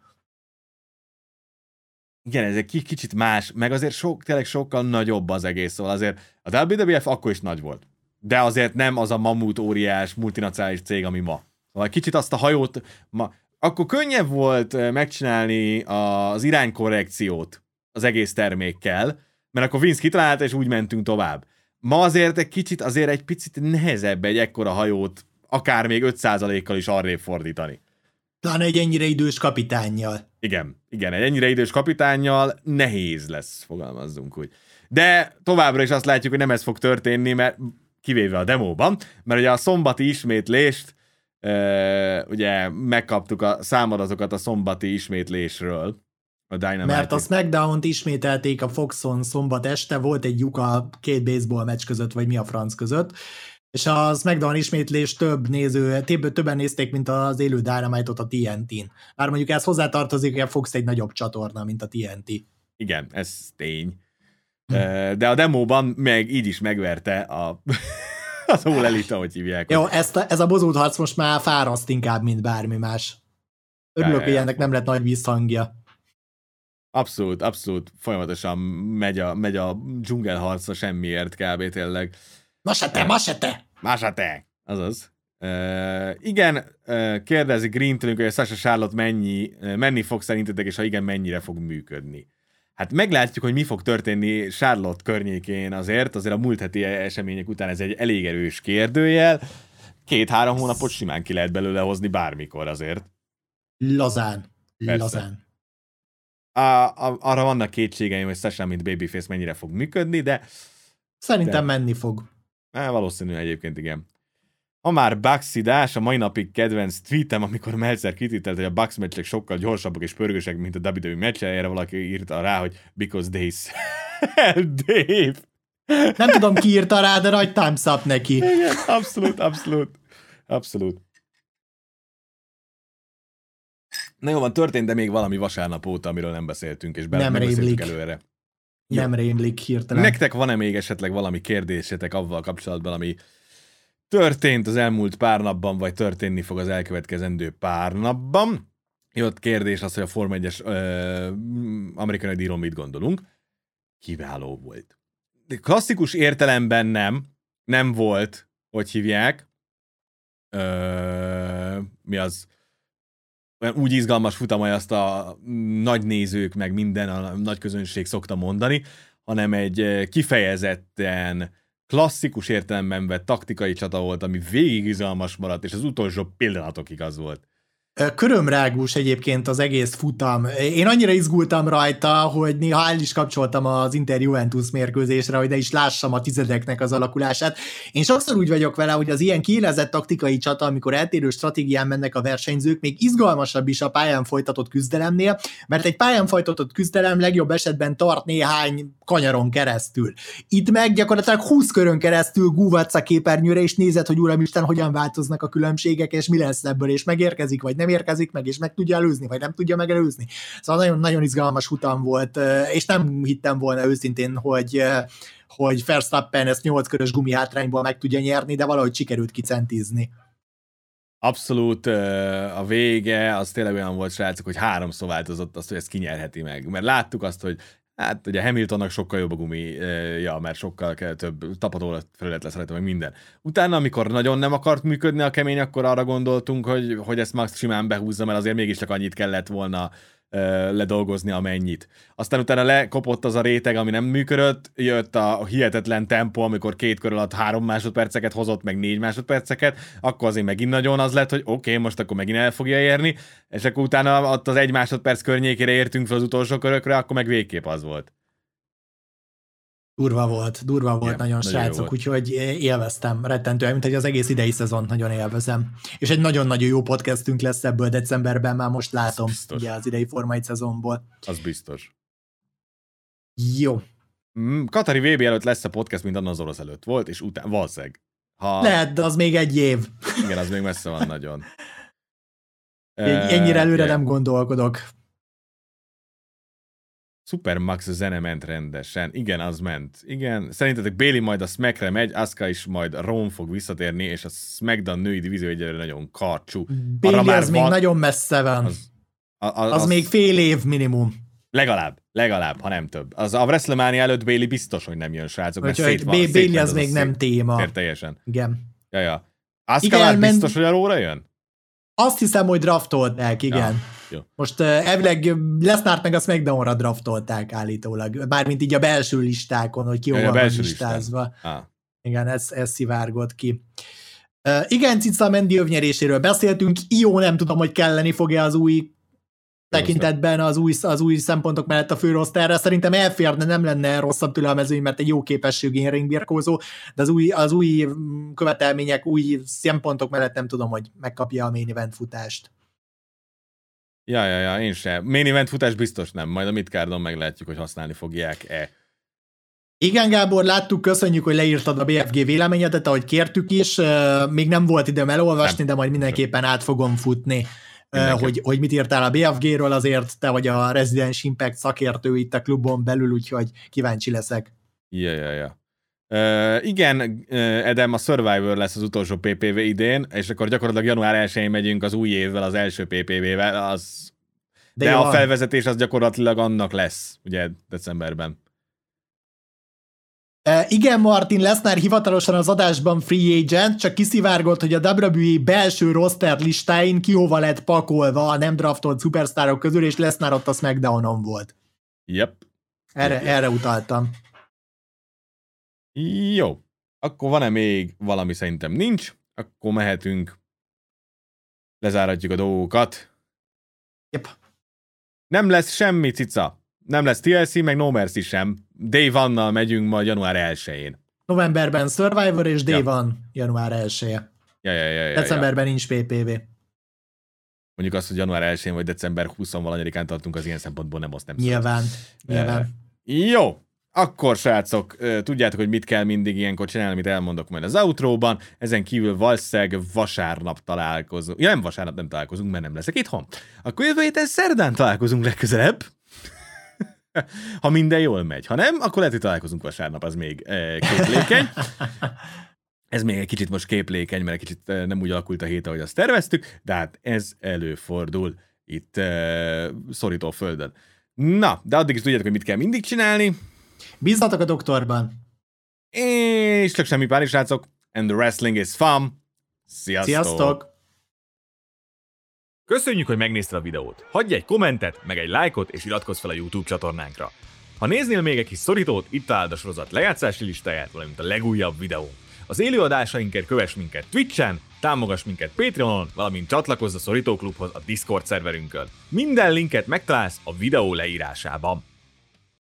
Igen, ez egy kicsit más, meg azért tényleg sokkal nagyobb az egész, szóval azért a WWF akkor is nagy volt. De azért nem az a mamut óriás multinacionális cég, ami ma. Szóval kicsit azt a hajót ma... Akkor könnyebb volt megcsinálni az iránykorrekciót az egész termékkel, mert akkor Vince kitalálta, és úgy mentünk tovább. Ma azért egy picit nehezebb egy ekkora hajót, akár még 5%-kal is arrébb fordítani. Talán egy ennyire idős kapitánnyal. Igen, egy ennyire idős kapitánnyal nehéz lesz, fogalmazzunk úgy. De továbbra is azt látjuk, hogy nem ez fog történni, mert kivéve a demóban, mert ugye a szombati ismétlést, ugye megkaptuk a számadatokat a szombati ismétlésről, a Dynamite. Mert a SmackDown-t ismételték a Foxon szombat este, volt egy lyuk a két baseball meccs között, vagy mi a franc között, és a SmackDown ismétlés többen nézték, mint az élő Dynamite-ot a TNT-n. Bár mondjuk ez hozzátartozik, hogy a Fox egy nagyobb csatorna, mint a TNT. Igen, ez tény. De a demóban meg így is megverte az All Elite, ahogy hívják. Jó, ez a bozót harc most már fáraszt inkább, mint bármi más. Örülök, hogy ennek nem lett nagy visszhangja. Abszolút, folyamatosan megy a dzsungelharca semmiért kb. Tényleg. Masete! Azaz. Igen, kérdezi Green tőlünk, hogy a Sasha Charlotte menni fog szerintetek, és ha igen, mennyire fog működni. Hát meglátjuk, hogy mi fog történni Charlotte környékén azért a múlt heti események után ez egy elég erős kérdőjel. 2-3 hónapot simán ki lehet belőle hozni bármikor azért. Lazán. Arra vannak kétségeim, hogy Sasha, mint babyface mennyire fog működni, de... Szerintem menni fog. Valószínűleg egyébként igen. Ha már Bucks-idás, a mai napig kedvenc tweetem, amikor Meltzer kititelt, hogy a Bucks meccsek sokkal gyorsabbak és pörgősek, mint a WWE meccse, erre valaki írta rá, hogy because they sell Dave. Nem tudom, ki írta rá, de nagy thumbs up neki. Igen, abszolút. Na jó, van, történt, de még valami vasárnap óta, amiről nem beszéltünk, és megbeszéltük előre. Jó. Nem rémlik hirtelen. Nektek van-e még esetleg valami kérdésetek avval kapcsolatban, ami történt az elmúlt pár napban, vagy történni fog az elkövetkezendő pár napban? Jött kérdés az, hogy a Forma 1-es amerikai díjról mit gondolunk. Kiváló volt. De klasszikus értelemben nem volt, hogy hívják, mi az, úgy izgalmas futam, hogy azt a nagy nézők, meg minden, a nagy közönség szokta mondani, hanem egy kifejezetten klasszikus értelemben vett taktikai csata volt, ami végig izgalmas maradt, és az utolsó pillanatokig az volt. Körömrágós egyébként az egész futam. Én annyira izgultam rajta, hogy néha el is kapcsoltam az Inter-Juventus mérkőzésre, hogy ne is lássam a tizedeknek az alakulását. Én sokszor úgy vagyok vele, hogy az ilyen kiélezett taktikai csata, amikor eltérő stratégián mennek a versenyzők, még izgalmasabb is a pályán folytatott küzdelemnél, mert egy pályán folytatott küzdelem legjobb esetben tart néhány kanyaron keresztül. Itt meg gyakorlatilag 20 körön keresztül gúvatsz a képernyőre, és nézed, hogy uramisten, hogyan változnak a különbségek, és mi lesz ebből, és megérkezik, vagy nem érkezik meg, és meg tudja előzni, vagy nem tudja megelőzni. Szóval nagyon-nagyon izgalmas futam volt, és nem hittem volna őszintén, hogy Verstappen ezt 8 körös gumihátrányból meg tudja nyerni, de valahogy sikerült kicentizni. Abszolút, a vége az tényleg olyan volt, srácok, hogy 3-szor változott azt, hogy ezt kinyerheti meg. Mert láttuk azt, hogy hát ugye Hamiltonnak sokkal jobb a gumija, mert sokkal több tapadó felület lesz rajta, meg minden. Utána, amikor nagyon nem akart működni a kemény, akkor arra gondoltunk, hogy ezt Max simán behúzza, mert azért mégiscsak annyit kellett volna ledolgozni amennyit. Aztán utána lekopott az a réteg, ami nem működött, jött a hihetetlen tempó, amikor 2 kör alatt 3 másodperceket hozott, meg 4 másodperceket, akkor azért megint nagyon az lett, hogy oké, most akkor megint el fogja érni, és akkor utána ott az 1 másodperc környékére értünk fel az utolsó körökre, akkor meg végképp az volt. Durva volt igen, nagyon srácok, úgyhogy élveztem rettentően, mint hogy az egész idei szezont nagyon élvezem. És egy nagyon-nagyon jó podcastünk lesz ebből decemberben, már most látom ugye, az idei formai szezonból. Az biztos. Jó. Katari VB előtt lesz a podcast, mint annak az orosz előtt volt, és utána valószínűleg. Lehet, de az még egy év. Igen, az még messze van nagyon. Ennyire előre nem gondolkodok. Supermax zene ment rendesen. Igen, az ment. Igen. Szerintetek Bayley majd a Smackre megy, Asuka is majd Ron fog visszatérni, és a SmackDown női divízió egyelőre nagyon karcsú. Bayley az még nagyon messze van. Az még fél év minimum. Legalább, ha nem több. Az a WrestleMania előtt Bayley biztos, hogy nem jön, srácok. Bayley az még nem téma. Teljesen. Igen. Ja. Asuka biztos, hogy a Raw-ra jön? Azt hiszem, hogy draftolták, igen. Ja. Jó. Most elvileg Lesnart meg a SmackDown-ra draftolták állítólag. Bármint így a belső listákon, hogy ki hova van listázva. Igen, ez szivárgott ki. Igen, Cica Mendi övnyeréséről beszéltünk. Jó, nem tudom, hogy kelleni fog-e az új tekintetben az új szempontok mellett a fő rosterre. Szerintem elférne, nem lenne rosszabb tőle a mezőny, mert egy jó képességű ringbirkózó, de az új követelmények, új szempontok mellett nem tudom, hogy megkapja a main event futást. Ja, én sem. Main event futás biztos nem. Majd a midcardon meglátjuk, hogy használni fogják-e. Igen, Gábor, láttuk, köszönjük, hogy leírtad a BFG véleményedet, ahogy kértük is. Még nem volt időm elolvasni, de majd mindenképpen át fogom futni, hogy mit írtál a BFG-ről, azért te vagy a Resident Impact szakértő itt a klubon belül, úgyhogy kíváncsi leszek. Ja. Igen, Edem, a Survivor lesz az utolsó PPV idén, és akkor gyakorlatilag január 1-én megyünk az új évvel, az első PPV-vel, de a felvezetés az gyakorlatilag annak lesz, ugye decemberben. Igen, Martin Lesnar hivatalosan az adásban free agent, csak kiszivárgott, hogy a WWE belső roster listáin ki hova lett pakolva a nem draftolt szupersztárok közül, és Lesnar ott a SmackDown-on volt. Yep. Erre utaltam. Jó, akkor van-e még valami? Szerintem nincs, akkor mehetünk, lezáratjuk a dolgokat. Yep. Nem lesz semmi, cica. Nem lesz TLC, meg No Mercy sem. Day One-nal megyünk majd január 1-én. Novemberben Survivor és Day One január 1-e. Ja. Decemberben nincs PPV. Mondjuk azt, hogy január 1-én vagy december 20-valanyadikán tartunk, az ilyen szempontból nem azt nem számít. Nyilván. Jó. Akkor, srácok, tudjátok, hogy mit kell mindig ilyenkor csinálni, amit elmondok majd az outróban. Ezen kívül valószínűleg vasárnap találkozunk. Ja, nem vasárnap nem találkozunk, mert nem leszek itthon. Akkor jövő héten szerdán találkozunk legközelebb. Ha minden jól megy. Ha nem, akkor lehet, hogy találkozunk vasárnap, az még képlékeny. Ez még egy kicsit most képlékeny, mert egy kicsit nem úgy alakult a hét, ahogy azt terveztük, de hát ez előfordul itt szorító földön. Na, de addig is tudjátok, hogy mit kell mindig csinálni. Bízzatok a doktorban. És csak semmi pár is, srácok. And the wrestling is fun. Sziasztok! Köszönjük, hogy megnézted a videót. Hagyj egy kommentet, meg egy lájkot, és iratkozz fel a YouTube csatornánkra. Ha néznél még egy kis szorítót, itt találd a sorozat lejátszási listáját, valamint a legújabb videó. Az élő adásainkért kövess minket Twitch-en, támogass minket Patreonon, valamint csatlakozz a Szorító Klubhoz a Discord szerverünkön. Minden linket megtalálsz a videó leírásában.